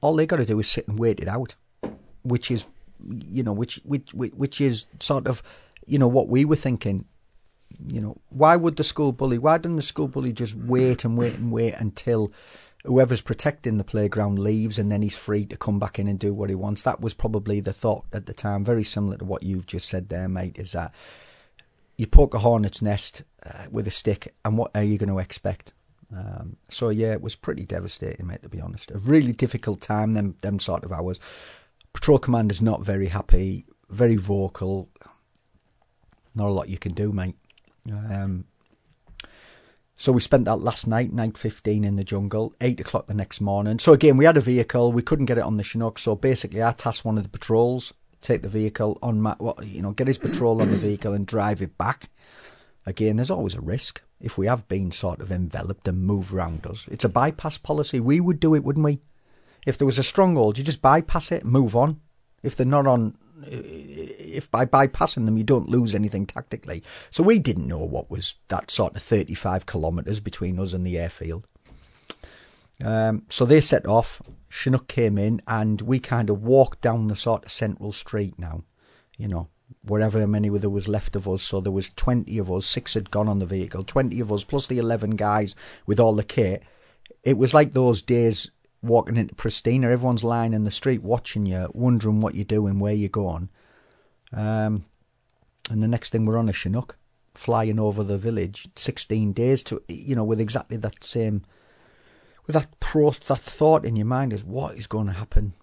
All they got to do is sit and wait it out, which is sort of what we were thinking. You know, why didn't the school bully just wait until whoever's protecting the playground leaves, and then he's free to come back in and do what he wants? That was probably the thought at the time, very similar to what you've just said there, mate, is that you poke a hornet's nest with a stick, and what are you going to expect? So yeah, it was pretty devastating, mate, to be honest. A really difficult time, them sort of hours. Patrol commander's not very happy, very vocal. Not a lot you can do, mate. So we spent that last night, 9:15 in the jungle, 8 o'clock the next morning. So again, we had a vehicle, we couldn't get it on the Chinook, so basically I tasked one of the patrols, take the vehicle get his patrol on the vehicle and drive it back. Again, there's always a risk. If we have been sort of enveloped and moved round us, it's a bypass policy. We would do it, wouldn't we? If there was a stronghold, you just bypass it and move on. If they're not on, if by bypassing them, you don't lose anything tactically. So we didn't know what was that sort of 35 kilometres between us and the airfield. So they set off, Chinook came in, and we kind of walked down the sort of central street now, you know, wherever many there was left of us. So there was 20 of us, 6 had gone on the vehicle, 20 of us plus the 11 guys with all the kit. It was like those days walking into Pristina, everyone's lying in the street watching you, wondering what you're doing, where you're going. And the next thing, we're on a Chinook, flying over the village, 16 days to, with exactly that same, with that thought in your mind is, what is going to happen?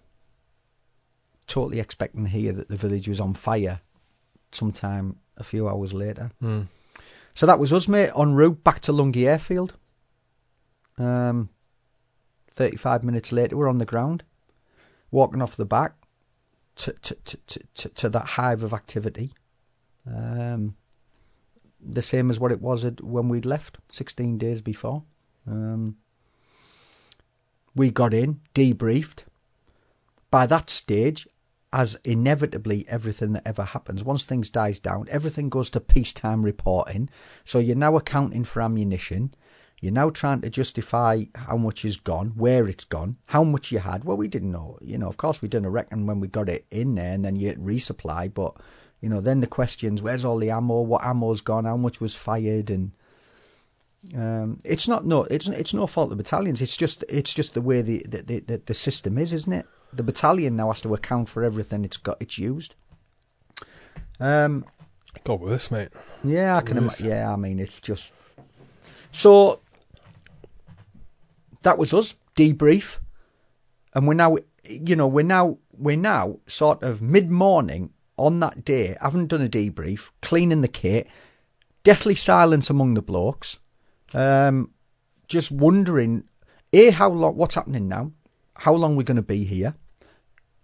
Totally expecting here that the village was on fire sometime a few hours later. Mm. So that was us, mate, en route back to Lungi Airfield. 35 minutes later, we're on the ground, walking off the back to that hive of activity. The same as what it was when we'd left 16 days before. We got in, debriefed. By that stage, as inevitably everything that ever happens, once things dies down, everything goes to peacetime reporting. So you're now accounting for ammunition. You're now trying to justify how much is gone, where it's gone, how much you had. Well, we didn't know. Of course, we didn't reckon when we got it in there, and then you resupply. But, then the questions, where's all the ammo? What ammo's gone? How much was fired? And it's no fault of the battalions. It's just the way the system is, isn't it? The battalion now has to account for everything it's used. It got worse, mate. Yeah, I can imagine. Yeah, I mean, it's just... So, that was us, debrief. And we're now sort of mid-morning on that day, haven't done a debrief, cleaning the kit, deathly silence among the blokes, just wondering, A, how long, what's happening now? How long we're going to be here?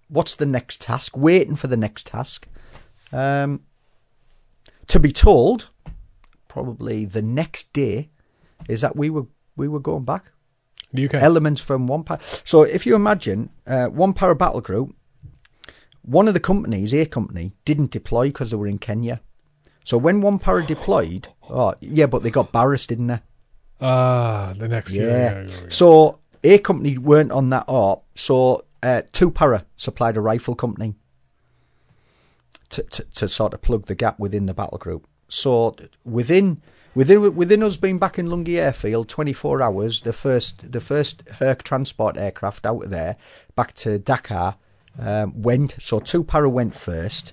What's the next task? Waiting for the next task. To be told, probably the next day, is that we were going back. The UK. Elements from 1 Para. So if you imagine, 1 Para Battle Group, one of the companies, A Company, didn't deploy because they were in Kenya. So when 1 Para deployed, oh yeah, but they got barrassed, didn't they? The next year. Yeah. So A Company weren't on that ARP, so 2 Para supplied a rifle company to sort of plug the gap within the battle group. So within us being back in Lungi Airfield, 24 hours, the first Herc transport aircraft out of there back to Dakar went. So 2 Para went first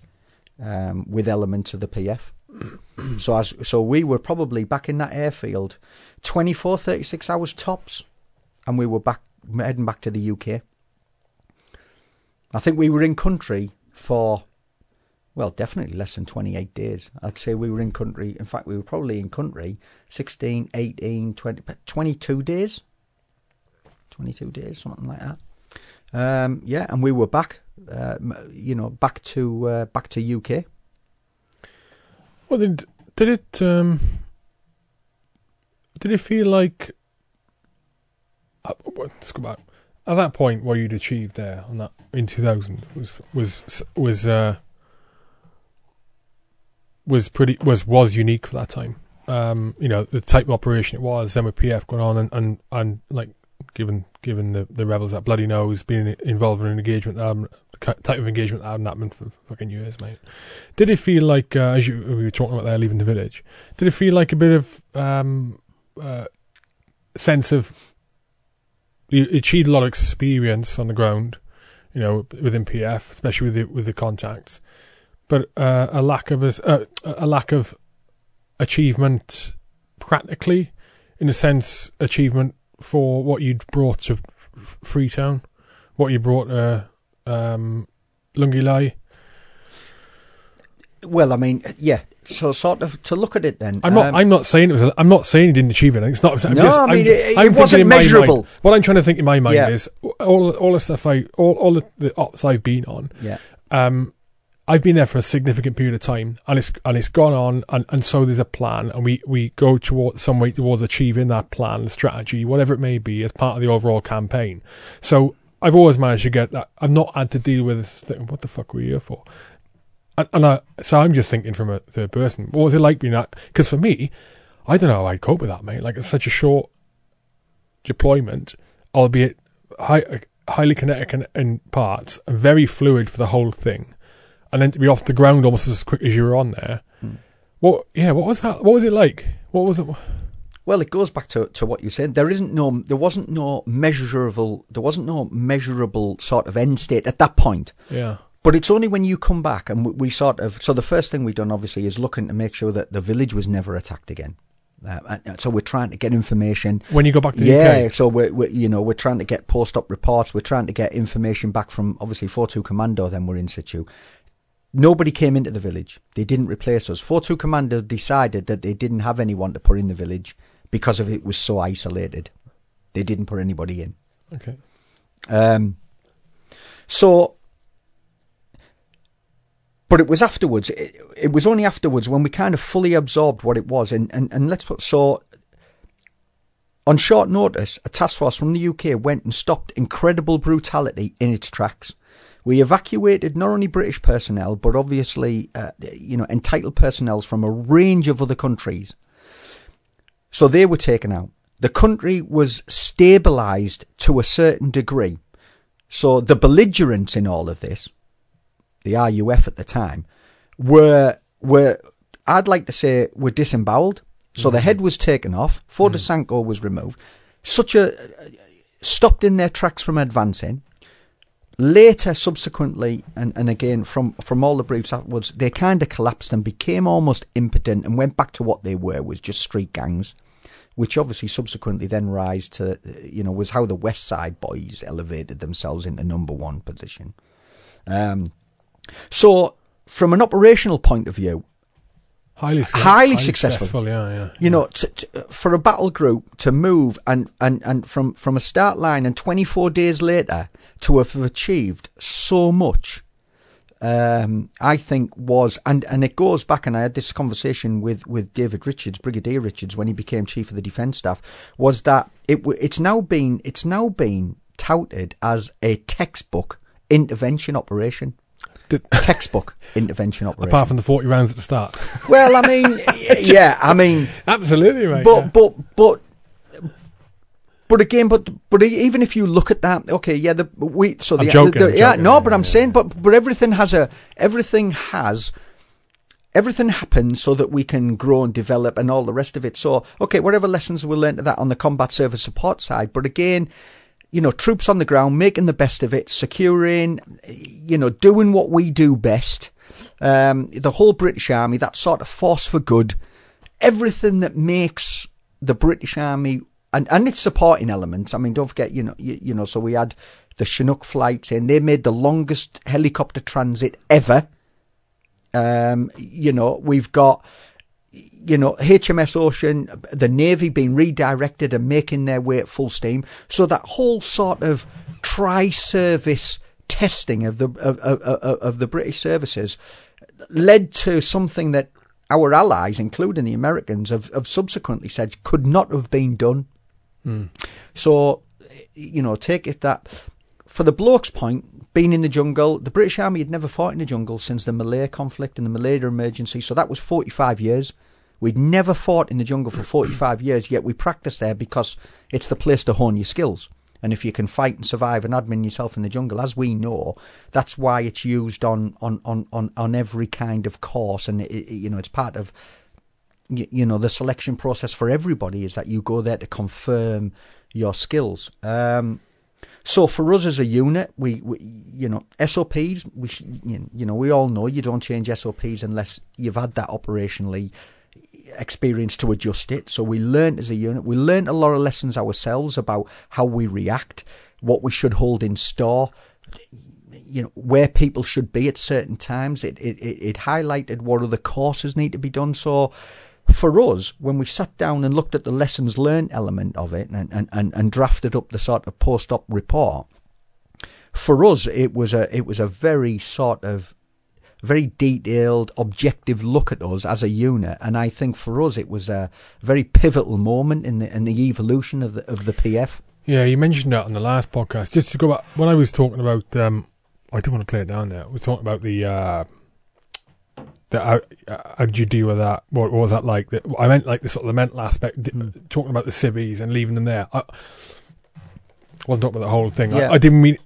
with elements of the PF. So we were probably back in that airfield 24, 36 hours tops, and we were back heading back to the UK. I think we were in country for, well, definitely less than 28 days. I'd say we were in country. In fact, we were probably in country 16, 18, 20, 22 days. 22 days, something like that. Yeah, and we were back, back to UK. Well, did it feel like, let's go back. At that point, what you'd achieved there on that in 2000 was unique for that time. The type of operation it was, then with PF going on and like giving the rebels that bloody nose, being involved in an engagement, type of engagement that hadn't happened for fucking years, mate. Did it feel like, as we were talking about there, leaving the village, did it feel like a bit of sense of, you achieved a lot of experience on the ground, within PF, especially with the contacts, but a lack of achievement practically, in a sense, achievement for what you'd brought to Freetown, what you brought to Lungi Lol. Well, I mean, yeah. So, sort of, to look at it then, I'm not saying you didn't achieve it. It's not. It wasn't measurable. What I'm trying to think in my mind is all the stuff all the ops I've been on. Yeah. I've been there for a significant period of time, and it's gone on, and so there's a plan, and we go towards some way towards achieving that plan, strategy, whatever it may be, as part of the overall campaign. So I've always managed to get that. I've not had to deal with what the fuck were you here for. So I'm just thinking from a third person. What was it like being that? Because for me, I don't know how I'd cope with that, mate. Like, it's such a short deployment, albeit highly kinetic in parts, and very fluid for the whole thing. And then to be off the ground almost as quick as you were on there. Mm. What was that? What was it like? What was it? Well, it goes back to what you said. There wasn't no measurable sort of end state at that point. Yeah. But it's only when you come back and so the first thing we've done, obviously, is looking to make sure that the village was never attacked again. So we're trying to get information. When you go back to the UK? Yeah, so we're trying to get post-op reports. We're trying to get information back from, obviously, 4-2 Commando, then we're in situ. Nobody came into the village. They didn't replace us. 4-2 Commando decided that they didn't have anyone to put in the village because of it was so isolated. They didn't put anybody in. Okay. But it was afterwards. It was only afterwards when we kind of fully absorbed what it was. And let's put, so on short notice, a task force from the UK went and stopped incredible brutality in its tracks. We evacuated not only British personnel, but obviously, entitled personnel from a range of other countries. So they were taken out. The country was stabilised to a certain degree. So the belligerents in all of this, the RUF at the time, were I'd like to say were disemboweled. So the head was taken off. Foday Sankoh was removed. Stopped in their tracks from advancing. Later, subsequently, and again from all the briefs afterwards, they kind of collapsed and became almost impotent and went back to what they were, was just street gangs, which obviously subsequently then rise to, was how the West Side Boys elevated themselves into number one position. So from an operational point of view, highly successful. You know, for a battle group to move and from a start line and 24 days later to have achieved so much, I think was, and it goes back, and I had this conversation with David Richards, Brigadier Richards, when he became Chief of the Defence Staff, was that it's now been touted as a textbook intervention operation. Textbook intervention operation. Apart from the 40 rounds at the start. Well, I mean, yeah, I mean, absolutely right. But again, even if you look at that, okay, yeah, I'm joking, but everything happens so that we can grow and develop and all the rest of it. So, okay, whatever lessons we learned of that on the combat service support side, but again, you know, troops on the ground, making the best of it, securing, you know, doing what we do best. The whole British Army, that sort of force for good, everything that makes the British Army and its supporting elements. I mean, don't forget, you know, so we had the Chinook flights and they made the longest helicopter transit ever. You know, we've got, you know, HMS Ocean, the Navy being redirected and making their way at full steam. So that whole sort of tri-service testing of the British services led to something that our allies, including the Americans, have subsequently said could not have been done. Mm. So, you know, take it that, for the bloke's point, being in the jungle, the British Army had never fought in the jungle since the Malaya conflict and the Malaya emergency. So that was 45 years. We'd never fought in the jungle for 45 years, yet we practiced there because it's the place to hone your skills. And if you can fight and survive and admin yourself in the jungle, as we know, that's why it's used on every kind of course. And, you know, it's part of, you know, the selection process for everybody is that you go there to confirm your skills. So for us as a unit, we you know, SOPs, we all know you don't change SOPs unless you've had that operationally experience to adjust it. So we learned as a unit, we learned a lot of lessons ourselves about how we react, what we should hold in store, you know, where people should be at certain times. It highlighted what other courses need to be done. So for us, when we sat down and looked at the lessons learned element of it and drafted up the sort of post-op report, for us it was a very sort of very detailed, objective look at us as a unit, and I think for us it was a very pivotal moment in the evolution of the PF. Yeah, you mentioned that on the last podcast. Just to go back, when I was talking about, I don't want to play it down there. I was talking about the how did you deal with that? What was that like? I meant like the sort of the mental aspect. Talking about the civvies and leaving them there. I wasn't talking about the whole thing. Yeah. I didn't mean,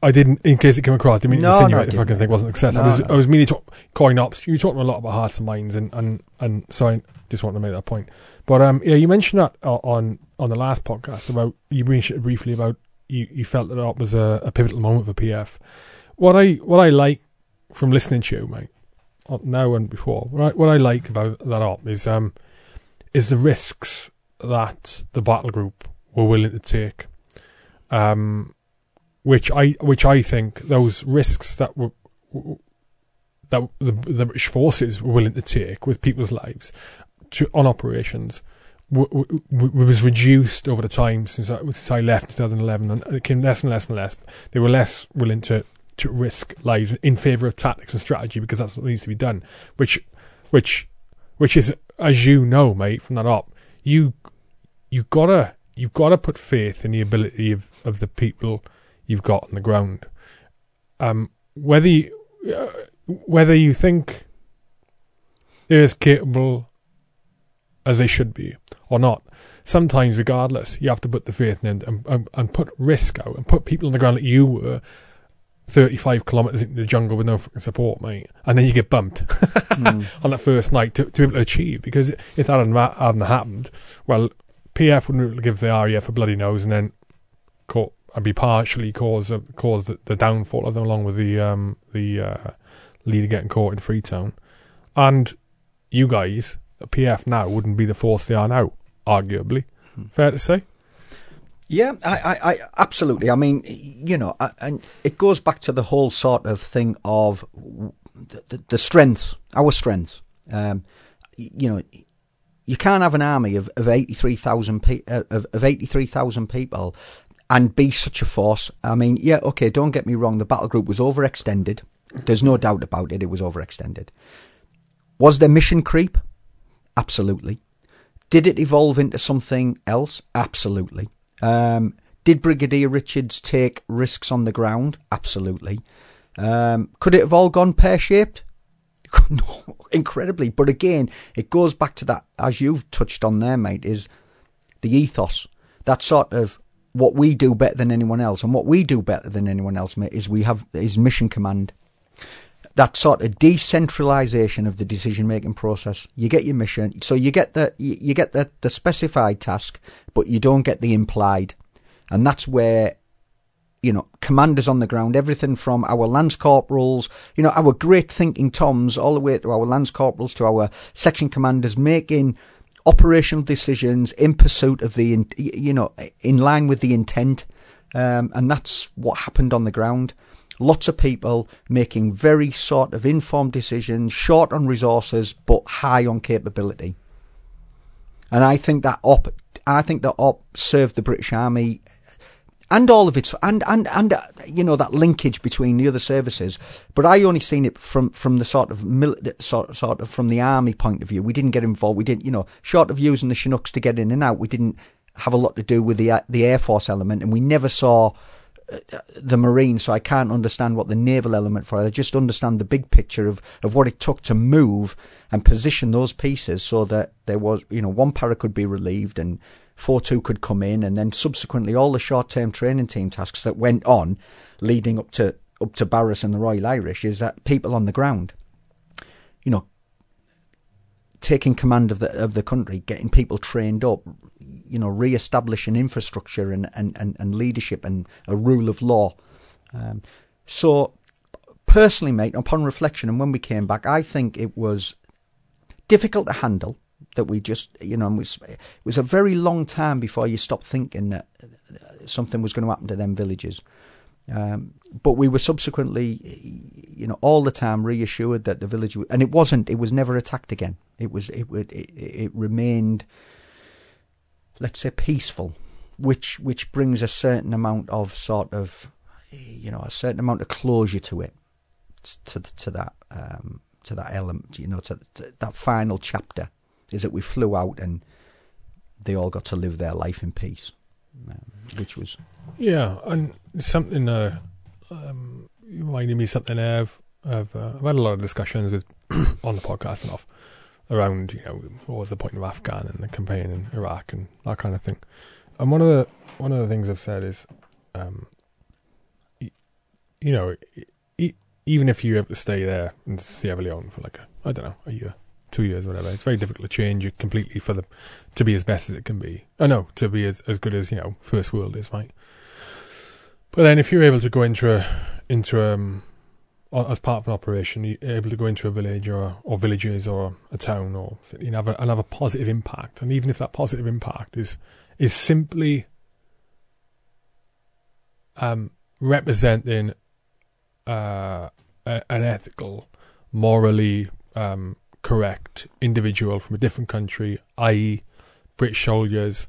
in case it came across, I didn't mean to insinuate the fucking thing wasn't successful. I was merely calling ops. You were talking a lot about hearts and minds, and so I just wanted to make that point. But yeah, you mentioned that on the last podcast about, you mentioned briefly about you felt that op was a pivotal moment for PF. What I like from listening to you, mate, now and before, what I like about that op is the risks that the battle group were willing to take. Which I think those risks that the British forces were willing to take with people's lives on operations was reduced over the time since I left in 2011, and it came less and less and less. They were less willing to risk lives in favour of tactics and strategy, because that's what needs to be done. Which is, as you know, mate, from that op, you've got to put faith in the ability of the people you've got on the ground. Whether you think they're as capable as they should be or not, sometimes regardless, you have to put the faith in and put risk out and put people on the ground that you were 35 kilometres into the jungle with no fucking support, mate. And then you get bumped on that first night to be able to achieve, because if that hadn't happened, well, PF wouldn't give the RAF a bloody nose and then partially cause the downfall of them, along with the leader getting caught in Freetown. And you guys, the PF now wouldn't be the force they are now, arguably. Fair to say? Yeah, I absolutely. I mean, you know, and it goes back to the whole sort of thing of the strengths, our strengths. You know, you can't have an army of 83,000 people and be such a force. I mean, yeah, okay, don't get me wrong. The battle group was overextended. There's no doubt about it. It was overextended. Was there mission creep? Absolutely. Did it evolve into something else? Absolutely. Did Brigadier Richards take risks on the ground? Absolutely. Could it have all gone pear-shaped? No, incredibly. But again, it goes back to that, as you've touched on there, mate, is the ethos. That sort of what we do better than anyone else. And what we do better than anyone else, mate, is we have is mission command. That sort of decentralization of the decision-making process. You get your mission, so you get the specified task, but you don't get the implied. And that's where, you know, commanders on the ground, everything from our lance corporals, you know, our great thinking toms, all the way to our lance corporals, to our section commanders, making operational decisions in pursuit of the, you know, in line with the intent. And that's what happened on the ground. Lots of people making very sort of informed decisions, short on resources, but high on capability. And I think that op served the British Army and all of its, and you know, that linkage between the other services. But I only seen it from the sort of from the army point of view. We didn't get involved. We didn't, you know, short of using the Chinooks to get in and out, we didn't have a lot to do with the Air Force element, and we never saw the Marines. So I can't understand what the naval element for. I just understand the big picture of what it took to move and position those pieces so that there was, you know, 1 Para could be relieved and 4-2 could come in, and then subsequently all the short-term training team tasks that went on leading up to Barras and the Royal Irish, is that people on the ground, you know, taking command of the country, getting people trained up, you know, re-establishing infrastructure and leadership and a rule of law. So personally, mate, upon reflection and when we came back, I think it was difficult to handle. That we just, you know, it was a very long time before you stopped thinking that something was going to happen to them villages. But we were subsequently, you know, all the time reassured that the village, and it wasn't, it was never attacked again. It remained, let's say, peaceful, which brings a certain amount of sort of, you know, a certain amount of closure to it, to that element, you know, to that final chapter. Is that we flew out and they all got to live their life in peace, which was... Yeah, and something reminded me something I've had a lot of discussions with on the podcast and off around, you know, what was the point of Afghan and the campaign in Iraq and that kind of thing. And one of the things I've said is, you know, even if you have to stay there in Sierra Leone for like, I don't know, a year, 2 years, whatever. It's very difficult to change it completely to be as best as it can be. Oh no, to be as good as, you know, first world is, right? But then, if you're able to go into as part of an operation, you're able to go into a village or villages or a town or city and have a positive impact. And even if that positive impact is simply representing an ethical, morally correct individual from a different country, i.e., British soldiers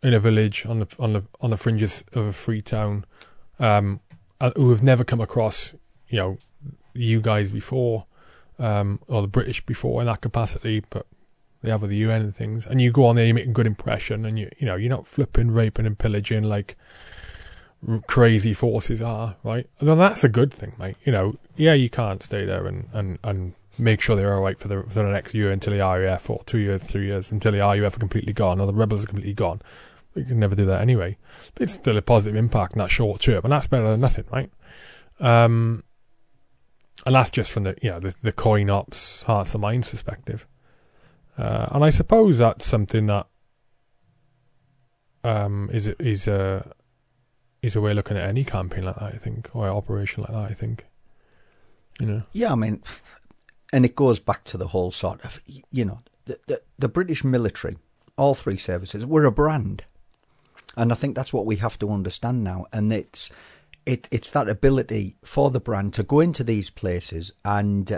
in a village on the fringes of a free town, who have never come across, you know, you guys before, or the British before in that capacity, but they have with the UN and things. And you go on there, you make a good impression, and you know, you're not flipping, raping, and pillaging like crazy forces are, right? And then that's a good thing, mate. You know, yeah, you can't stay there and make sure they're all right for the next year until the RUF, or 2 years, 3 years, until the RUF are completely gone or the rebels are completely gone. We can never do that anyway. But it's still a positive impact in that short term, and that's better than nothing, right? And that's just from the coin ops, hearts and minds perspective. And I suppose that's something that is a way of looking at any campaign like that, I think, or operation like that, I think. You know. Yeah, I mean. And it goes back to the whole sort of, you know, the British military, all three services, we're a brand. And I think that's what we have to understand now. And it's it's that ability for the brand to go into these places and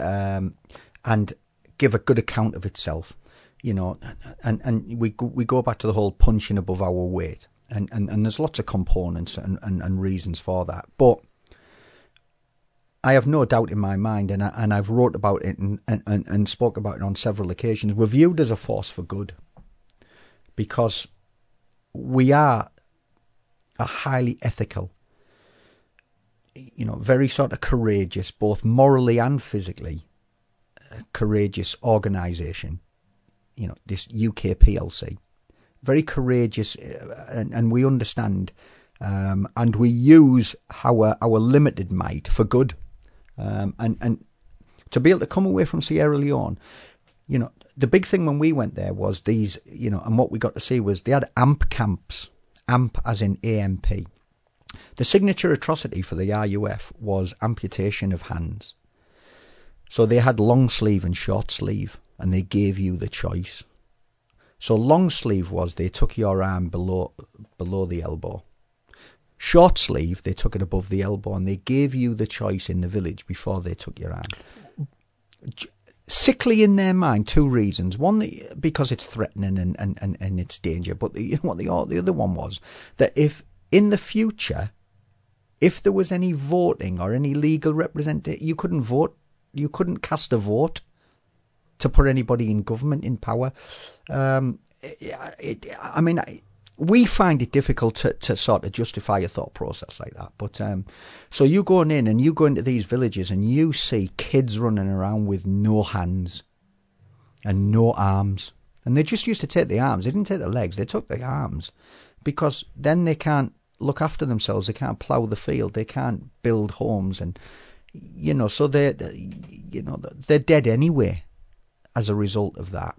give a good account of itself, you know. And we go back to the whole punching above our weight, and there's lots of components and reasons for that, but I have no doubt in my mind, and I've wrote about it and spoke about it on several occasions, we're viewed as a force for good because we are a highly ethical, you know, very sort of courageous, both morally and physically, courageous organisation, you know, this UK PLC. Very courageous, and we understand and we use our limited might for good. And to be able to come away from Sierra Leone, you know, the big thing when we went there was these, you know, and what we got to see was they had AMP camps, AMP as in AMP. The signature atrocity for the RUF was amputation of hands. So they had long sleeve and short sleeve, and they gave you the choice. So long sleeve was they took your arm below the elbow. Short sleeve, they took it above the elbow, and they gave you the choice in the village before they took your arm. Sickly in their mind, two reasons. One, because it's threatening and it's danger. But the, you know what, the other one was that if in the future, if there was any voting or any legal representation, you couldn't vote, you couldn't cast a vote to put anybody in government in power. We find it difficult to sort of justify a thought process like that. But so you going in and you go into these villages and you see kids running around with no hands and no arms. And they just used to take the arms. They didn't take the legs. They took the arms because then they can't look after themselves. They can't plough the field. They can't build homes. And, you know, so they're dead anyway as a result of that.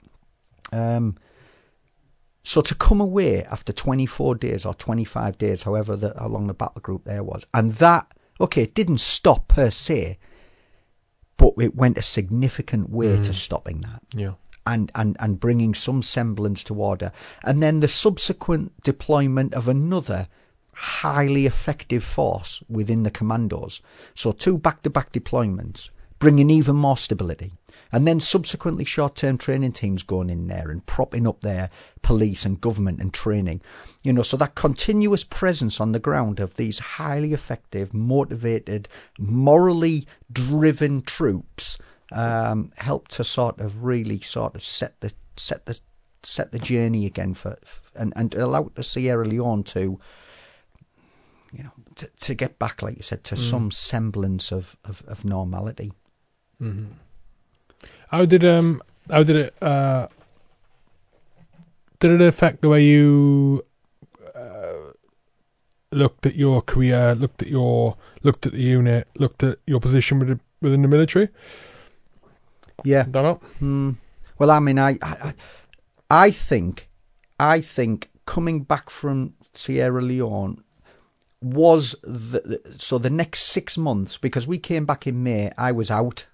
So to come away after 24 days or 25 days, how long the battle group there was, and that, okay, it didn't stop per se, but it went a significant way to stopping that. Yeah. And bringing some semblance to order. And then the subsequent deployment of another highly effective force within the commandos. So two back-to-back deployments, bringing even more stability. And then subsequently short-term training teams going in there and propping up their police and government and training. You know, so that continuous presence on the ground of these highly effective, motivated, morally driven troops helped to sort of really sort of set the journey again and allow the Sierra Leone to, you know, to get back, like you said, to some semblance of normality. Mm-hmm. How did it affect the way you looked at your career, looked at the unit, looked at your position within the military? Yeah. Well, I mean, I think coming back from Sierra Leone was the next 6 months, because we came back in May. I was out.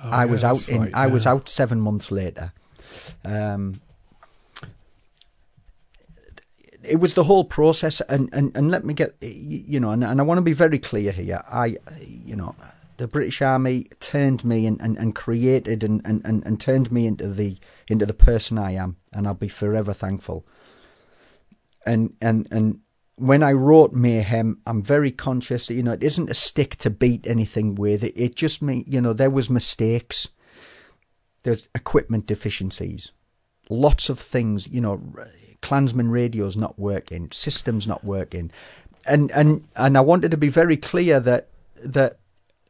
I was out 7 months later. It was the whole process, and let me get, you know, and I want to be very clear here. The British Army turned me and created and turned me into the person I am, and I'll be forever thankful. And when I wrote Mayhem, I'm very conscious that, you know, it isn't a stick to beat anything with. It just means, you know, there was mistakes. There's equipment deficiencies. Lots of things, you know, Klansman radios not working, systems not working. And I wanted to be very clear that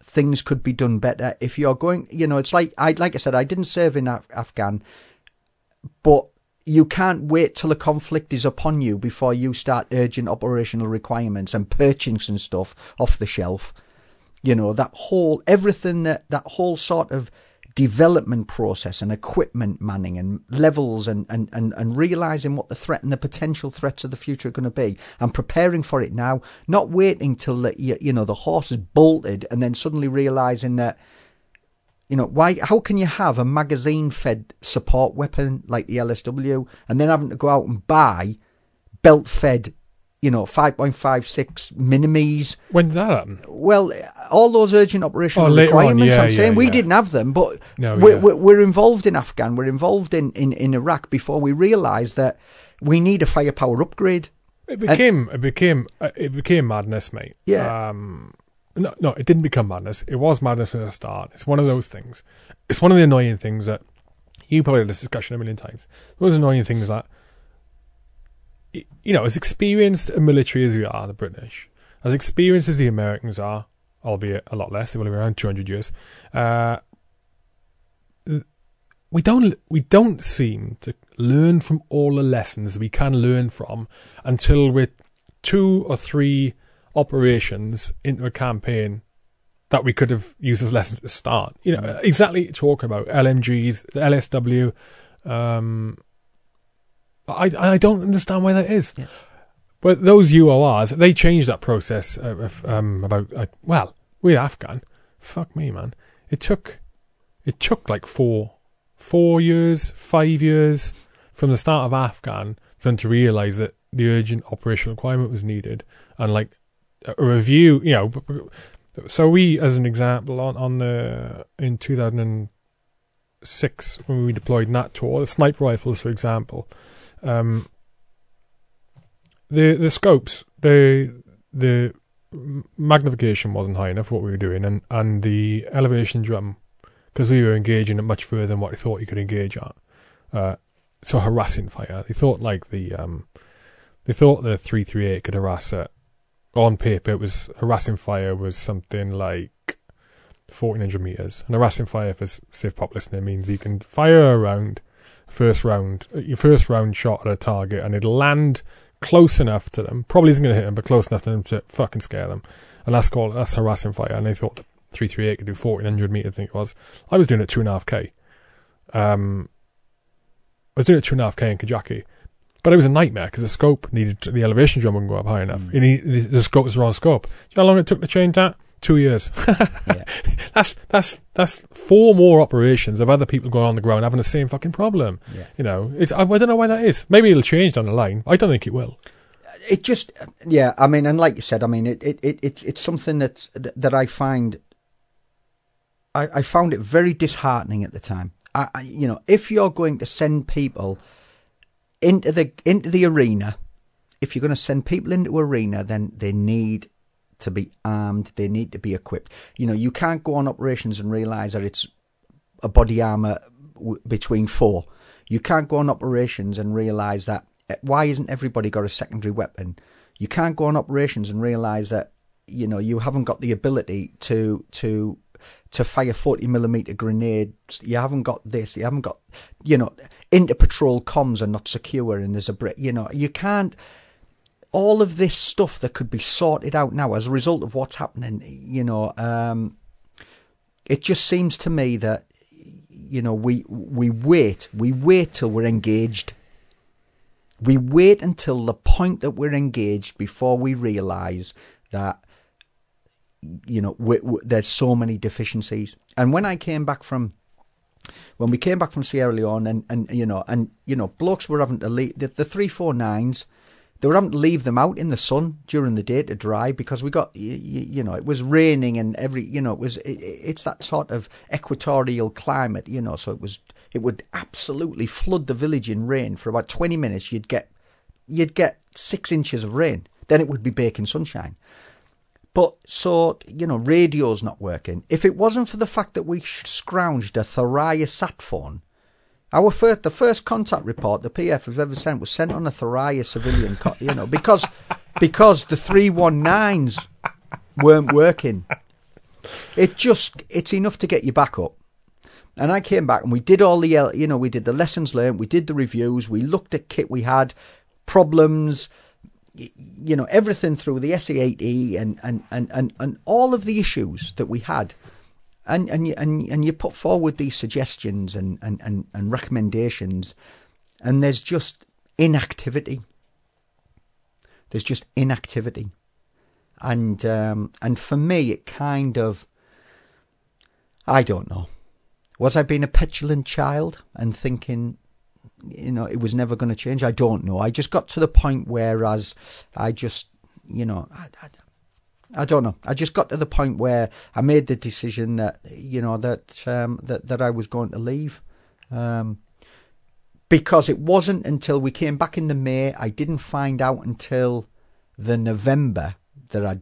things could be done better. If you're going, you know, it's like I said, I didn't serve in Afghan, but you can't wait till a conflict is upon you before you start urgent operational requirements and purchasing stuff off the shelf. You know, that whole sort of development process and equipment manning and levels and realising what the threat and the potential threats of the future are going to be and preparing for it now, not waiting till the horse is bolted and then suddenly realising that, you know, how can you have a magazine-fed support weapon like the LSW and then having to go out and buy belt-fed you know, 5.56 minimes. When did that happen? Well, all those urgent operational requirements, yeah, I'm saying. We didn't have them, but we're involved in Afghan, we're involved in Iraq before we realised that we need a firepower upgrade. It became madness, mate. Yeah. No, it didn't become madness. It was madness from the start. It's one of those things. It's one of the annoying things that, you probably had this discussion a million times, one of the annoying things that, you know, as experienced a military as we are, the British, as experienced as the Americans are, albeit a lot less, they've only been around 200 years, we don't seem to learn from all the lessons we can learn from until we're 2 or 3 operations into a campaign that we could have used as lessons at the start. You know, exactly talking about LMGs, the LSW. I don't understand why that is. Yeah. But those UORs, they changed that process with Afghan. Fuck me, man. It took like 5 years from the start of Afghan for them to realise that the urgent operational requirement was needed, and like a review, you know. So we, as an example, in 2006 when we deployed NAT to all the sniper rifles, for example, the scopes, the magnification wasn't high enough for what we were doing, and the elevation drum, because we were engaging it much further than what they thought you could engage at. So harassing fire, they thought like the 338 could harass it. On paper, it was harassing fire was something like 1,400 meters. And harassing fire, for safe pop listener, means you can fire around your first round shot at a target, and it'll land close enough to them. Probably isn't going to hit them, but close enough to them to fucking scare them. And that's harassing fire. And they thought the 338 could do 1,400 meters. I think it was. I was doing it 2.5k. I was doing it 2.5k in Kajaki. But it was a nightmare because the scope needed the elevation drum wouldn't go up high enough. Mm. The scope was the wrong scope. Do you know how long it took to change that? 2 years. Yeah. That's 4 more operations of other people going on the ground having the same fucking problem. Yeah. You know, I don't know why that is. Maybe it'll change down the line. I don't think it will. It just, yeah. I mean, and like you said, I mean, it's something that I find. I found it very disheartening at the time. I you know, if you're going to send people into the arena, if you're going to send people into arena, then they need to be armed, they need to be equipped. You know, you can't go on operations and realise that it's a body armour between 4. You can't go on operations and realise that, why isn't everybody got a secondary weapon? You can't go on operations and realise that, you know, you haven't got the ability to fire 40mm grenades, you haven't got this, you haven't got, you know, inter-patrol comms are not secure and there's a brick, you know, you can't, all of this stuff that could be sorted out now as a result of what's happening, you know, it just seems to me that, you know, we wait till we're engaged. We wait until the point that we're engaged before we realise that, you know, there's so many deficiencies. And when we came back from Sierra Leone, and blokes were having to leave the 349s. They were having to leave them out in the sun during the day to dry because we got, you know, it was raining and every, you know, it's that sort of equatorial climate, you know, so it would absolutely flood the village in rain for about 20 minutes. You'd get 6 inches of rain, then it would be baking sunshine. But so, you know, radio's not working. If it wasn't for the fact that we scrounged a Thuraya sat phone, the first contact report the PF have ever sent was sent on a Thuraya civilian, you know, because the 319s weren't working. It's enough to get you back up. And I came back and we did all the, you know, we did the lessons learned, we did the reviews, we looked at kit we had, problems, you know, everything through the SE8E and all of the issues that we had, and you put forward these suggestions and recommendations, and there's just inactivity, and for me it kind of, I don't know, was I being a petulant child and thinking, you know, it was never going to change. I don't know. I just got to the point where as I just, you know, I don't know. I just got to the point where I made the decision that, you know, that I was going to leave. Because it wasn't until we came back in the May, I didn't find out until the November that I,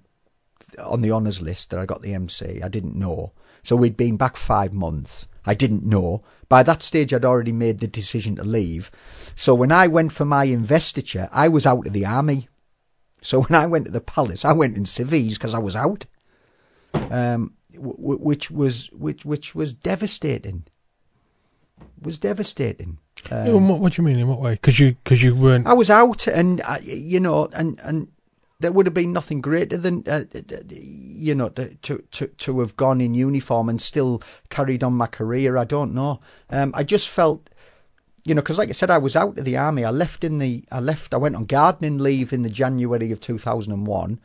on the honours list, that I got the MC. I didn't know. So we'd been back 5 months. I didn't know. By that stage, I'd already made the decision to leave. So when I went for my investiture, I was out of the army. So when I went to the palace, I went in civvies because I was out, which was devastating. Was devastating. What do you mean? In what way? Because you weren't. I was out, and you know, and there would have been nothing greater than you know, to have gone in uniform and still carried on my career. I don't know. I just felt, you know, because like I said, I was out of the army. I went on gardening leave in the January of 2001.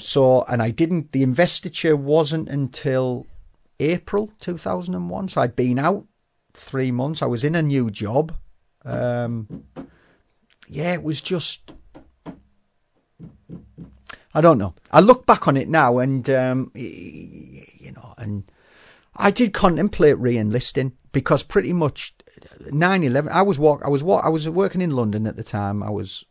So, and I didn't. The investiture wasn't until April 2001. So I'd been out 3 months. I was in a new job. Yeah, it was just, I don't know. I look back on it now and, you know, and I did contemplate re-enlisting because pretty much 9/11, I was working in London at the time. I was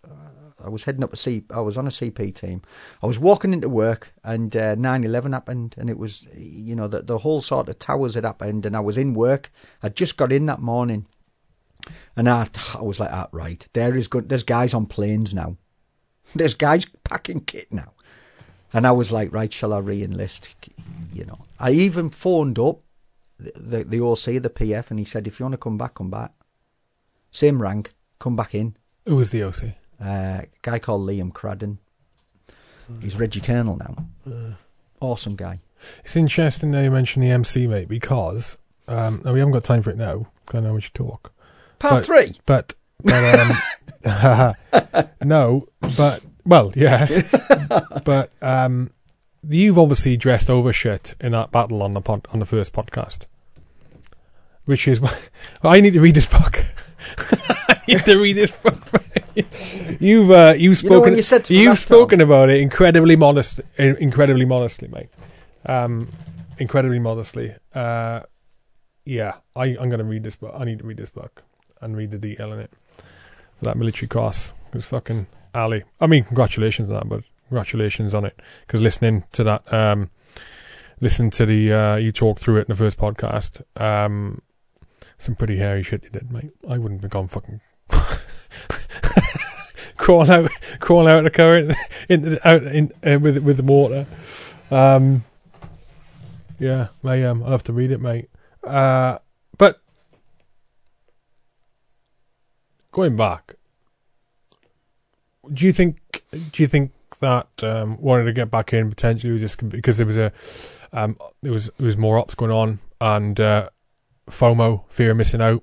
heading up I was on a CP team. I was walking into work and 9/11 happened, and it was, you know, the whole sort of towers had happened, and I was in work. I just got in that morning, and I was like, ah, right, there's guys on planes now. There's guys packing kit now. And I was like, right, shall I re-enlist? You know, I even phoned up the OC, the PF, and he said, if you want to come back. Same rank, come back in. Who was the OC? A guy called Liam Cradden. He's Reggie Colonel now. Awesome guy. It's interesting that you mentioned the MC, mate, because we haven't got time for it now, because I know we should talk. Part 3? But no, but, well, yeah. But you've obviously dressed over shit in that battle on the first podcast, which is why I need to read this book. I need to read this book. You've spoken about it incredibly modestly, mate. Incredibly modestly. Yeah, I'm going to read this book. I need to read this book and read the detail in it. That military cross was fucking Ali. I mean, congratulations on that, but congratulations on it, because listening to that, you talked through it in the first podcast. Some pretty hairy shit you did, mate. I wouldn't have gone fucking crawling out of the car with the mortar. Yeah, mate. I'll have to read it, mate. But going back, do you think that wanting to get back in potentially was just because there was a there was more ops going on and FOMO, fear of missing out?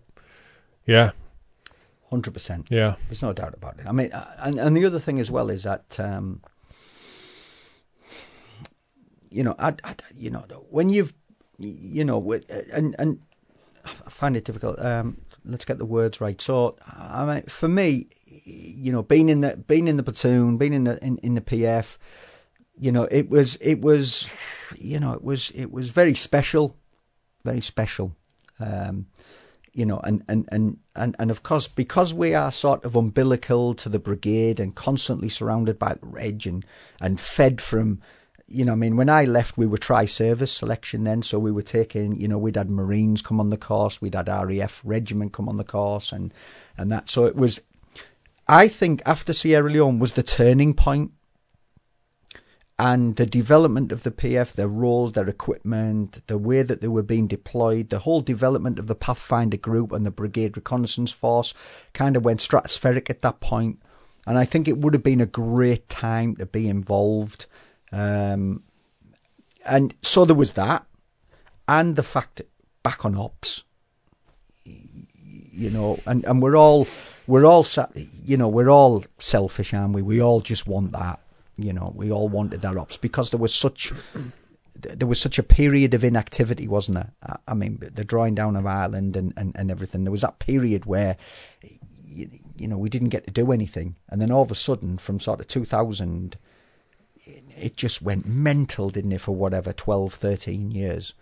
Yeah. 100%. Yeah. There's no doubt about it. I mean, and the other thing as well is that, you know, you know, when you've, you know, and I find it difficult. Let's get the words right. So, I mean, for me, you know, being in the platoon, being in the PF, you know, it was, you know, it was very special, very special. You know, and of course, because we are sort of umbilical to the brigade and constantly surrounded by the reg and fed from, you know, I mean, when I left, we were tri-service selection then. So we were taking, you know, we'd had Marines come on the course. We'd had RAF regiment come on the course and that. So it was, I think after Sierra Leone was the turning point, and the development of the PF, their role, their equipment, the way that they were being deployed, the whole development of the Pathfinder Group and the Brigade Reconnaissance Force kind of went stratospheric at that point. And I think it would have been a great time to be involved. And so there was that. And the fact, back on ops, you know, and we're all, you know, we're all selfish, aren't we? We all just want that. You know, we all wanted that ops because there was such there was such a period of inactivity, wasn't there? I mean, the drawing down of Ireland and everything. There was that period where, you know, we didn't get to do anything. And then all of a sudden, from sort of 2000, it just went mental, didn't it, for whatever, 12, 13 years.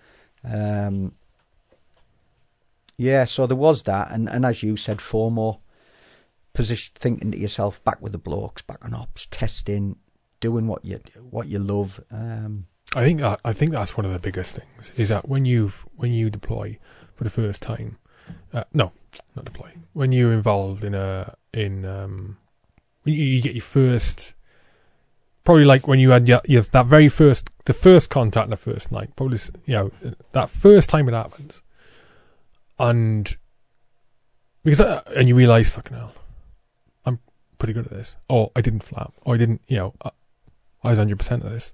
Yeah, so there was that. And as you said, FOMO, thinking to yourself, back with the blokes, back on ops, testing, doing what you love. I think that's one of the biggest things, is that when you deploy for the first time, when you're involved you get your first, probably like when you had your first contact on the first night, probably, you know, that first time it happens, and you realise, fucking hell, I'm pretty good at this, or I didn't flap, or I didn't, you know, I was 100% of this.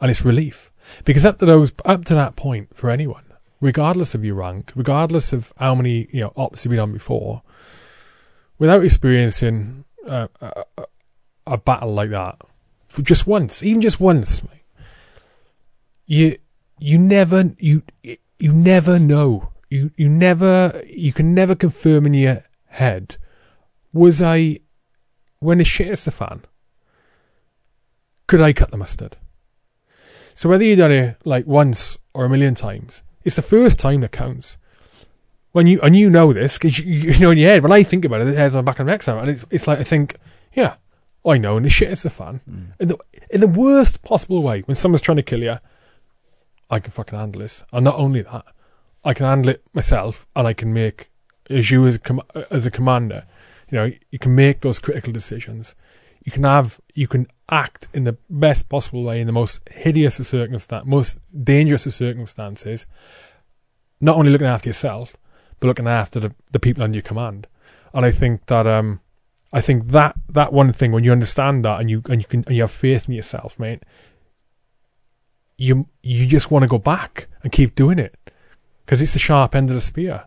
And it's relief, because up to that point, for anyone, regardless of your rank, regardless of how many, you know, ops you've been on before, without experiencing a battle like that, for just once, mate, you never know, you can never confirm in your head, when the shit hits the fan, could I cut the mustard? So whether you've done it like once or a million times, it's the first time that counts. And you know this, because you know in your head, when I think about it, it has on the back of my neck, and it's like, I think, yeah, I know, and the shit hits a fan. Mm. In the worst possible way, when someone's trying to kill you, I can fucking handle this. And not only that, I can handle it myself, and I can make, as a commander, you know, you can make those critical decisions. You can act in the best possible way in the most hideous of circumstances, most dangerous of circumstances, not only looking after yourself, but looking after the people under your command. And I think that that one thing, when you understand that and you have faith in yourself, mate, you just want to go back and keep doing it, because it's the sharp end of the spear.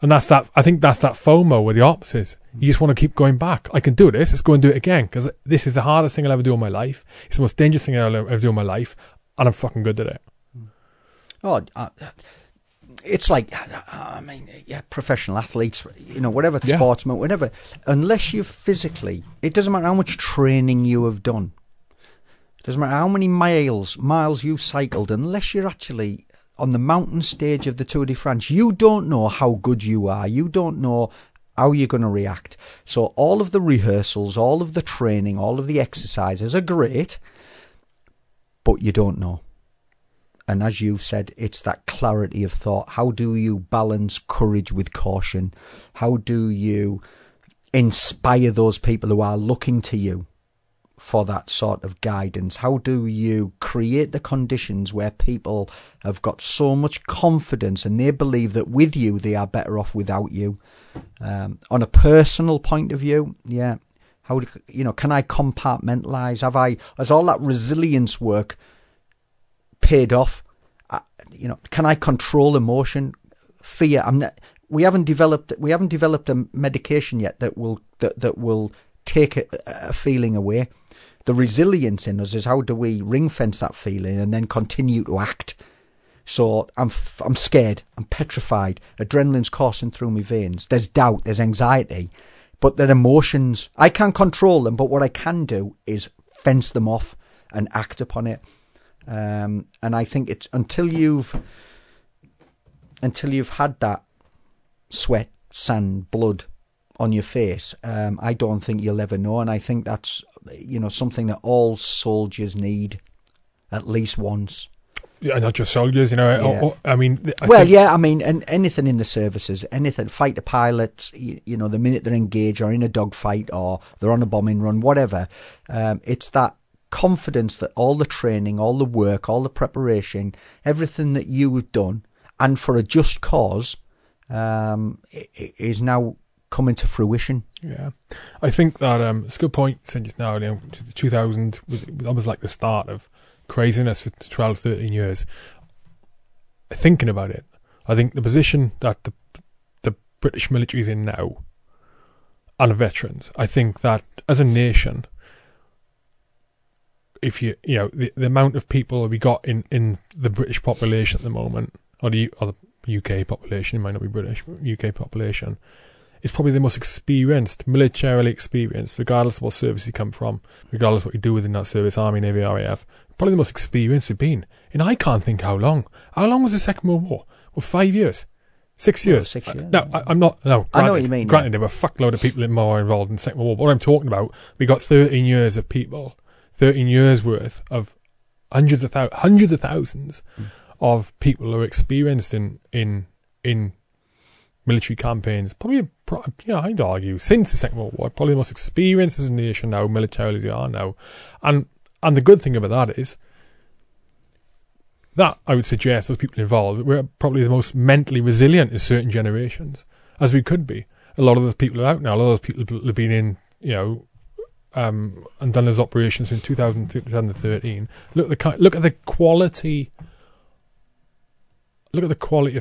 And that's that. I think that's that FOMO where the ops is. You just want to keep going back. I can do this. Let's go and do it again, because this is the hardest thing I'll ever do in my life. It's the most dangerous thing I'll ever do in my life, and I'm fucking good at it. Oh, it's like, I mean, yeah, professional athletes, you know, whatever, yeah, sportsman, whatever. Unless you've physically, it doesn't matter how much training you have done. It doesn't matter how many miles you've cycled, unless you're actually on the mountain stage of the Tour de France, you don't know how good you are. You don't know how you're going to react. So all of the rehearsals, all of the training, all of the exercises are great, but you don't know. And as you've said, it's that clarity of thought. How do you balance courage with caution? How do you inspire those people who are looking to you for that sort of guidance? How do you create the conditions where people have got so much confidence and they believe that with you they are better off without you? On a personal point of view, yeah, how do you know? Can I compartmentalize? Has all that resilience work paid off? You know, can I control emotion, fear? We haven't developed a medication yet that will take a feeling away. The resilience in us is, how do we ring fence that feeling and then continue to act? So I'm scared, I'm petrified, adrenaline's coursing through my veins, there's doubt, there's anxiety, but they're emotions. I can't control them, but what I can do is fence them off and act upon it. And I think it's until you've had that sweat, sand, blood on your face, I don't think you'll ever know. And I think that's, you know, something that all soldiers need at least once. Yeah, not just soldiers, you know. Yeah. And anything in the services, anything, fighter pilots, you know, the minute they're engaged or in a dogfight or they're on a bombing run, whatever, it's that confidence that all the training, all the work, all the preparation, everything that you have done, and for a just cause, is now coming to fruition. Yeah, I think that it's a good point. Since just now, you know, 2000 was almost like the start of craziness for 12, 13 years. Thinking about it, I think the position that the British military is in now, and the veterans, I think that as a nation, if you know, the amount of people that we got in the British population at the moment, or the UK population, it might not be British, but UK population, is probably the most experienced, militarily experienced, regardless of what service you come from, regardless of what you do within that service, Army, Navy, RAF, probably the most experienced they've been. And I can't think how long. How long was the Second World War? Well, 5 years. 6 years. 6 years. No, I'm not. No, granted, I know what you mean. Granted, yeah. There were a fuckload of people more involved in the Second World War. But what I'm talking about, we got 13 years of people, 13 years worth of hundreds of thousands of people who are experienced in military campaigns. Probably, yeah, I'd argue since the Second World War, probably the most experienced as a nation now, militarily they are now. And the good thing about that is, that, I would suggest, those people involved, we're probably the most mentally resilient in certain generations, as we could be. A lot of those people are out now. A lot of those people have been in, you know, and done those operations from 2000 to 2013. Look at the quality of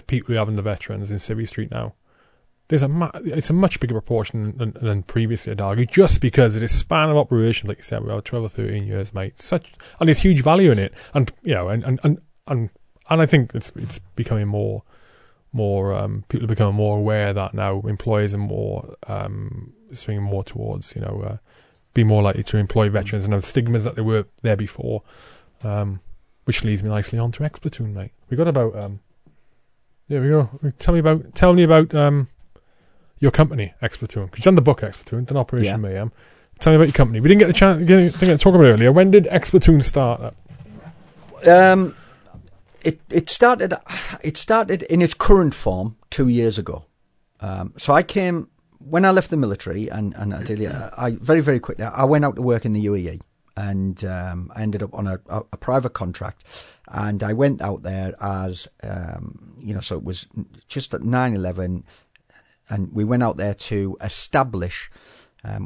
people we have in the veterans in Civvy Street now. It's a much bigger proportion than previously, I'd argue, just because of this span of operation, like you said, we have 12 or 13 years, mate. And there's huge value in it, and you know, and I think it's becoming more. People are becoming more aware of that now. Employers are more swinging more towards, you know, be more likely to employ veterans and have stigmas that they were there before, which leads me nicely on to X Platoon, mate. We got about there we go. Tell me about your company, X Platoon, because you've done the book X Platoon, done Operation Mayhem. Tell me about your company. We didn't get a chance to talk about it earlier. When did X Platoon start? It started in its current form 2 years ago. So I came when I left the military, and I very, very quickly I went out to work in the UAE, and I ended up on a private contract, and I went out there as so it was just at 9/11. And we went out there to establish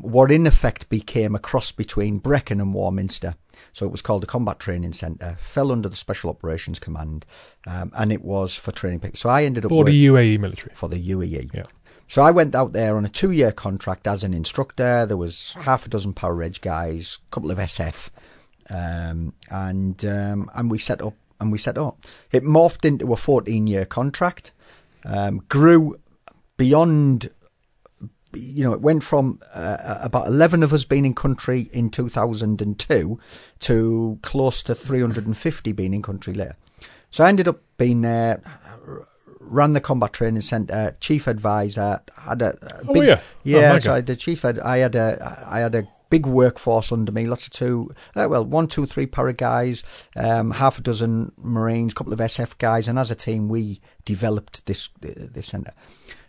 what in effect became a cross between Brecon and Warminster. So it was called the Combat Training Centre, fell under the Special Operations Command, and it was for training people. So I ended up for the UAE military. For the UAE. Yeah. So I went out there on a 2-year contract as an instructor. There was half a dozen Power Reg guys, a couple of SF, and we set up. It morphed into a 14-year contract, grew beyond, you know, it went from about 11 of us being in country in 2002 to close to 350 being in country later. So I ended up being there, ran the Combat Training Centre, chief advisor, had a big, so I did chief. I had a big workforce under me, lots of 1, 2, 3 Para guys, half a dozen Marines, couple of SF guys, and as a team we developed this centre.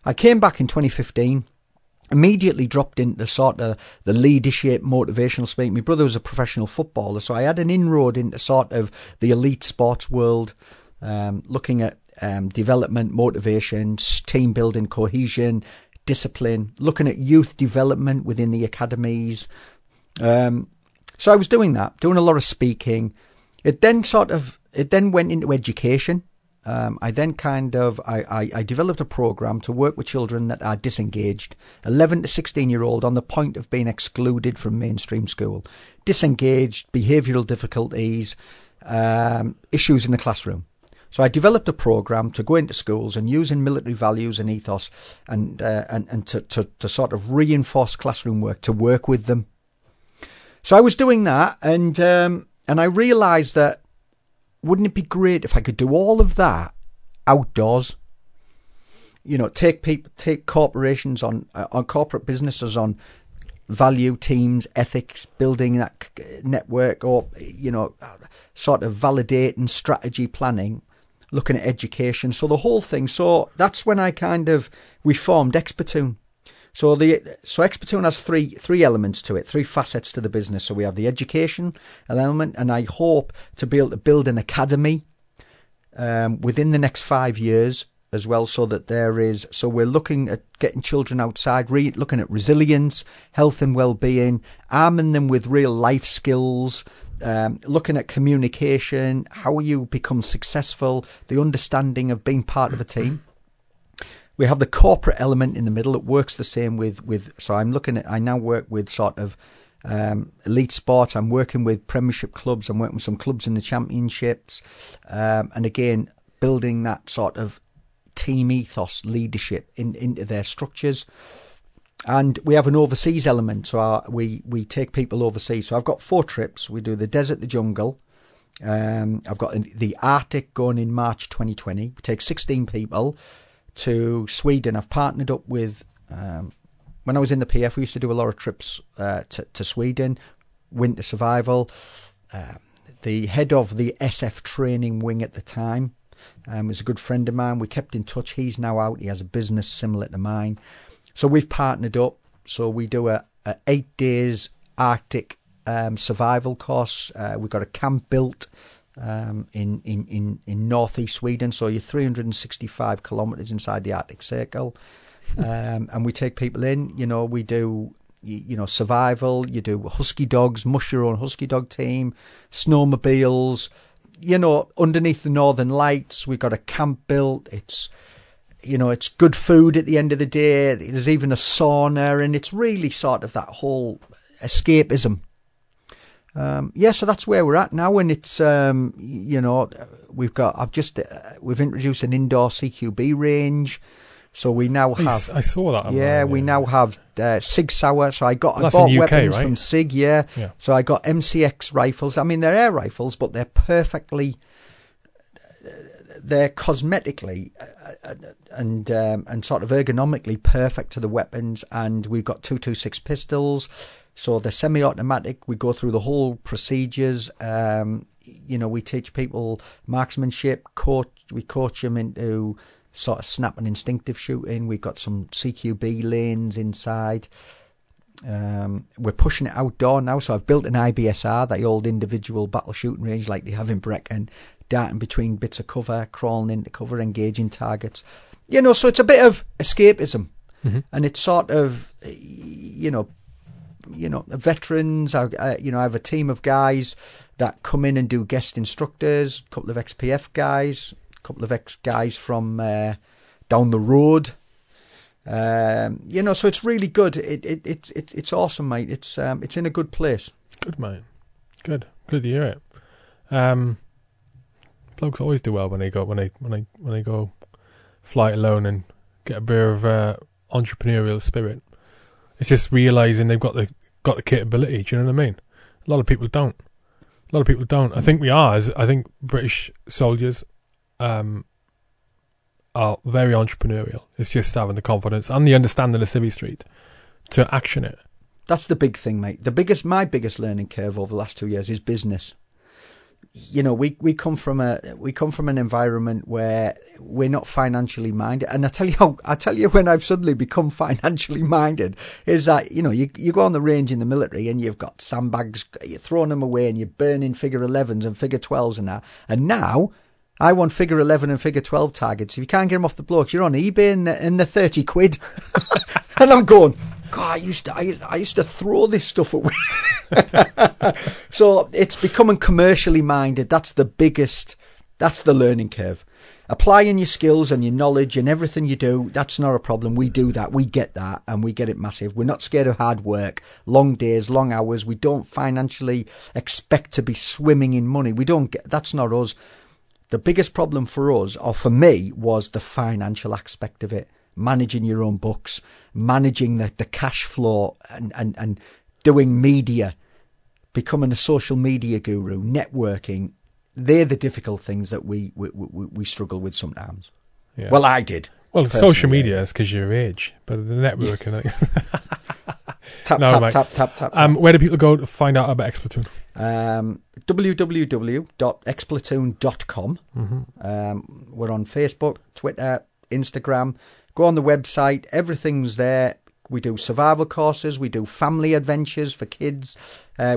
I came back in 2015, immediately dropped into sort of the leadership, motivational speak. My brother was a professional footballer, so I had an inroad into sort of the elite sports world, looking at development, motivation, team building, cohesion, discipline, looking at youth development within the academies. So I was doing that, doing a lot of speaking. It then went into education. I developed a program to work with children that are disengaged, 11 to 16-year-old on the point of being excluded from mainstream school, disengaged, behavioural difficulties, issues in the classroom. So I developed a program to go into schools and using military values and ethos and to sort of reinforce classroom work, to work with them. So I was doing that, and I realised that, wouldn't it be great if I could do all of that outdoors? You know, take corporations on corporate businesses on value, teams, ethics, building that network, or, you know, sort of validating strategy planning, looking at education. So the whole thing. So that's when I we formed X Platoon. So X Platoon has three elements to it, three facets to the business. So we have the education element, and I hope to be able to build an academy within the next 5 years as well, so we're looking at getting children outside, looking at resilience, health and well-being, arming them with real life skills, looking at communication, how you become successful, the understanding of being part of a team. We have the corporate element in the middle. It works the same with so I now work with sort of elite sports. I'm working with Premiership clubs. I'm working with some clubs in the Championships. And again, building that sort of team ethos, leadership into their structures. And we have an overseas element. So we take people overseas. So I've got 4 trips. We do the desert, the jungle. I've got the Arctic going in March 2020. We take 16 people to Sweden. I've partnered up with, when I was in the PF, we used to do a lot of trips to Sweden, winter survival. The head of the SF training wing at the time was a good friend of mine. We kept in touch. He's now out. He has a business similar to mine. So we've partnered up. So we do a 8 days Arctic survival course. We've got a camp built in northeast Sweden, so you're 365 kilometers inside the Arctic Circle, and we take people in. We do survival. You do husky dogs, mush your own husky dog team, snowmobiles. Underneath the Northern Lights, we've got a camp built. It's good food at the end of the day. There's even a sauna, and it's really sort of that whole escapism. So that's where we're at now, and it's we've introduced an indoor CQB range, so we now have. I saw that. We now have Sig Sauer. So I bought UK, weapons right? from Sig. Yeah. So I got MCX rifles. I mean, they're air rifles, but they're perfectly. They're cosmetically and sort of ergonomically perfect to the weapons, and we've got 226 pistols. So they're semi-automatic. We go through the whole procedures. We teach people marksmanship. We coach them into sort of snap and instinctive shooting. We've got some CQB lanes inside. We're pushing it outdoor now. So I've built an IBSR, that old individual battle shooting range like they have in Brecon, darting between bits of cover, crawling into cover, engaging targets. So it's a bit of escapism. Mm-hmm. And it's sort of, veterans. I have a team of guys that come in and do guest instructors, a couple of ex-PF guys, a couple of ex-guys from down the road. So it's really good. It's awesome, mate. It's in a good place. Good, mate. Good. Glad to hear it. Blokes always do well when they go fly alone and get a bit of entrepreneurial spirit. It's just realising they've got the capability. Do you know what I mean? A lot of people don't. I think we are. I think British soldiers are very entrepreneurial. It's just having the confidence and the understanding of Civvy Street to action it. That's the big thing, mate. My biggest learning curve over the last 2 years is business. We come from an environment where we're not financially minded, and I tell you when I've suddenly become financially minded is that you go on the range in the military and you've got sandbags, you're throwing them away and you're burning figure 11s and figure 12s and that. And now I want figure 11 and figure 12 targets. If you can't get them off the blokes, you're on eBay and they're 30 quid. And I'm going, God, I used to throw this stuff away. So it's becoming commercially minded. That's the learning curve. Applying your skills and your knowledge and everything you do, that's not a problem. We do that. We get that, and we get it massive. We're not scared of hard work, long days, long hours. We don't financially expect to be swimming in money. That's not us. The biggest problem for us, or for me, was the financial aspect of it. Managing your own books, managing the cash flow, and doing media, becoming a social media guru, networking. They're the difficult things that we struggle with sometimes. Yeah. Well, I did. Well, personally. Social media is because your age, but the networking. Tap. Where do people go to find out about Explatoon? www.explatoon.com. Mm-hmm. We're on Facebook, Twitter, Instagram. Go on the website. Everything's there. We do survival courses. We do family adventures for kids.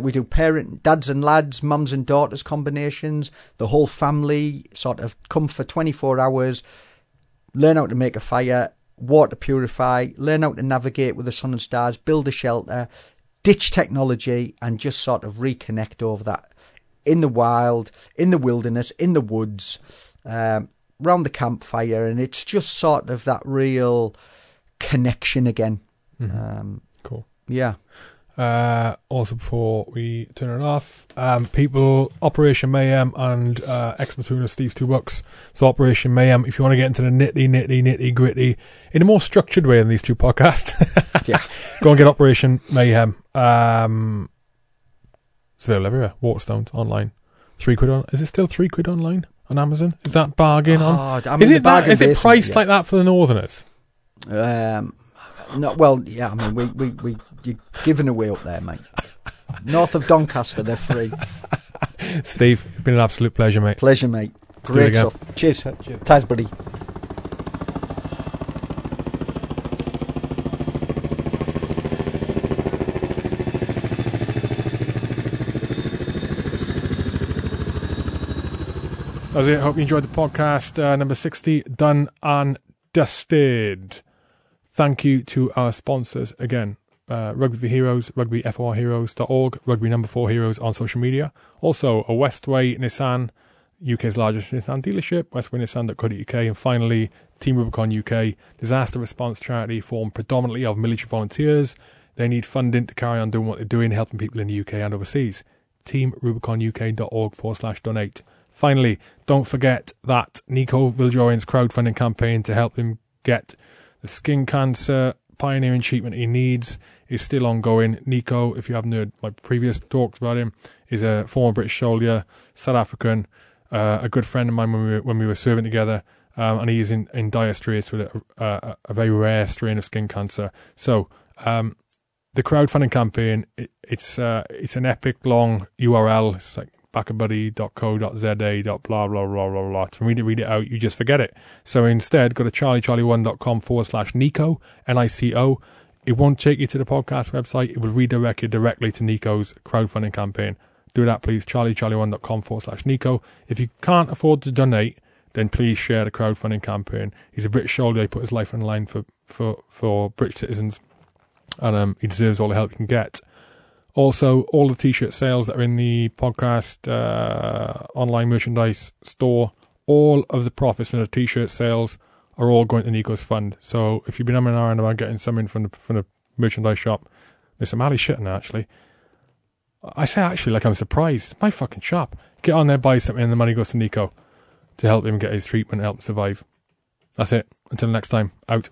We do dads and lads, mums and daughters combinations. The whole family sort of come for 24 hours. Learn how to make a fire, water purify, learn how to navigate with the sun and stars, build a shelter, ditch technology, and just sort of reconnect over that in the wild, in the wilderness, in the woods. Round the campfire, and it's just sort of that real connection again. Mm-hmm. Cool. Yeah. Also, before we turn it off, people, Operation Mayhem and ex-platoon of Steve's $2. So Operation Mayhem, if you want to get into the nitty gritty in a more structured way in these two podcasts, yeah, go and get Operation Mayhem. It's available everywhere. Waterstones online, £3 on. Is it still £3 online on Amazon? Is that bargain on? I mean, is it priced like that for the Northerners? No, well, yeah. I mean, we you're giving away up there, mate. North of Doncaster, they're free. Steve, it's been an absolute pleasure, mate. Pleasure, mate. Great stuff. Cheers. Cheers. Thanks, buddy. That was it. Hope you enjoyed the podcast. Number 60, done and dusted. Thank you to our sponsors again, Rugby for Heroes, rugbyforheroes.org, rugby4heroes on social media. Also, a Westway Nissan, UK's largest Nissan dealership, westwaynissan.co.uk. And finally, Team Rubicon UK, disaster response charity formed predominantly of military volunteers. They need funding to carry on doing what they're doing, helping people in the UK and overseas. teamrubiconuk.org/donate. Finally, don't forget that Nico Viljoen's crowdfunding campaign to help him get the skin cancer pioneering treatment he needs is still ongoing. Nico, if you haven't heard my previous talks about him, is a former British soldier, South African, a good friend of mine when we were serving together, and he is in dire straits with a very rare strain of skin cancer. So the crowdfunding campaign, it's an epic long URL. It's like backerbuddy.co.za. To read it out, you just forget it. So instead, go to charliecharlie1.com/Nico, NICO. It won't take you to the podcast website. It will redirect you directly to Nico's crowdfunding campaign. Do that, please. charliecharlie1.com/Nico. If you can't afford to donate, then please share the crowdfunding campaign. He's a British soldier. He put his life on the line for British citizens, and he deserves all the help he can get. Also, all the t-shirt sales that are in the podcast online merchandise store, all of the profits from the t-shirt sales are all going to Nico's fund. So if you've been umming around about getting something from the merchandise shop, there's some alley shit in there, actually. I say actually like I'm surprised. It's my fucking shop. Get on there, buy something, and the money goes to Nico to help him get his treatment, help him survive. That's it. Until next time, out.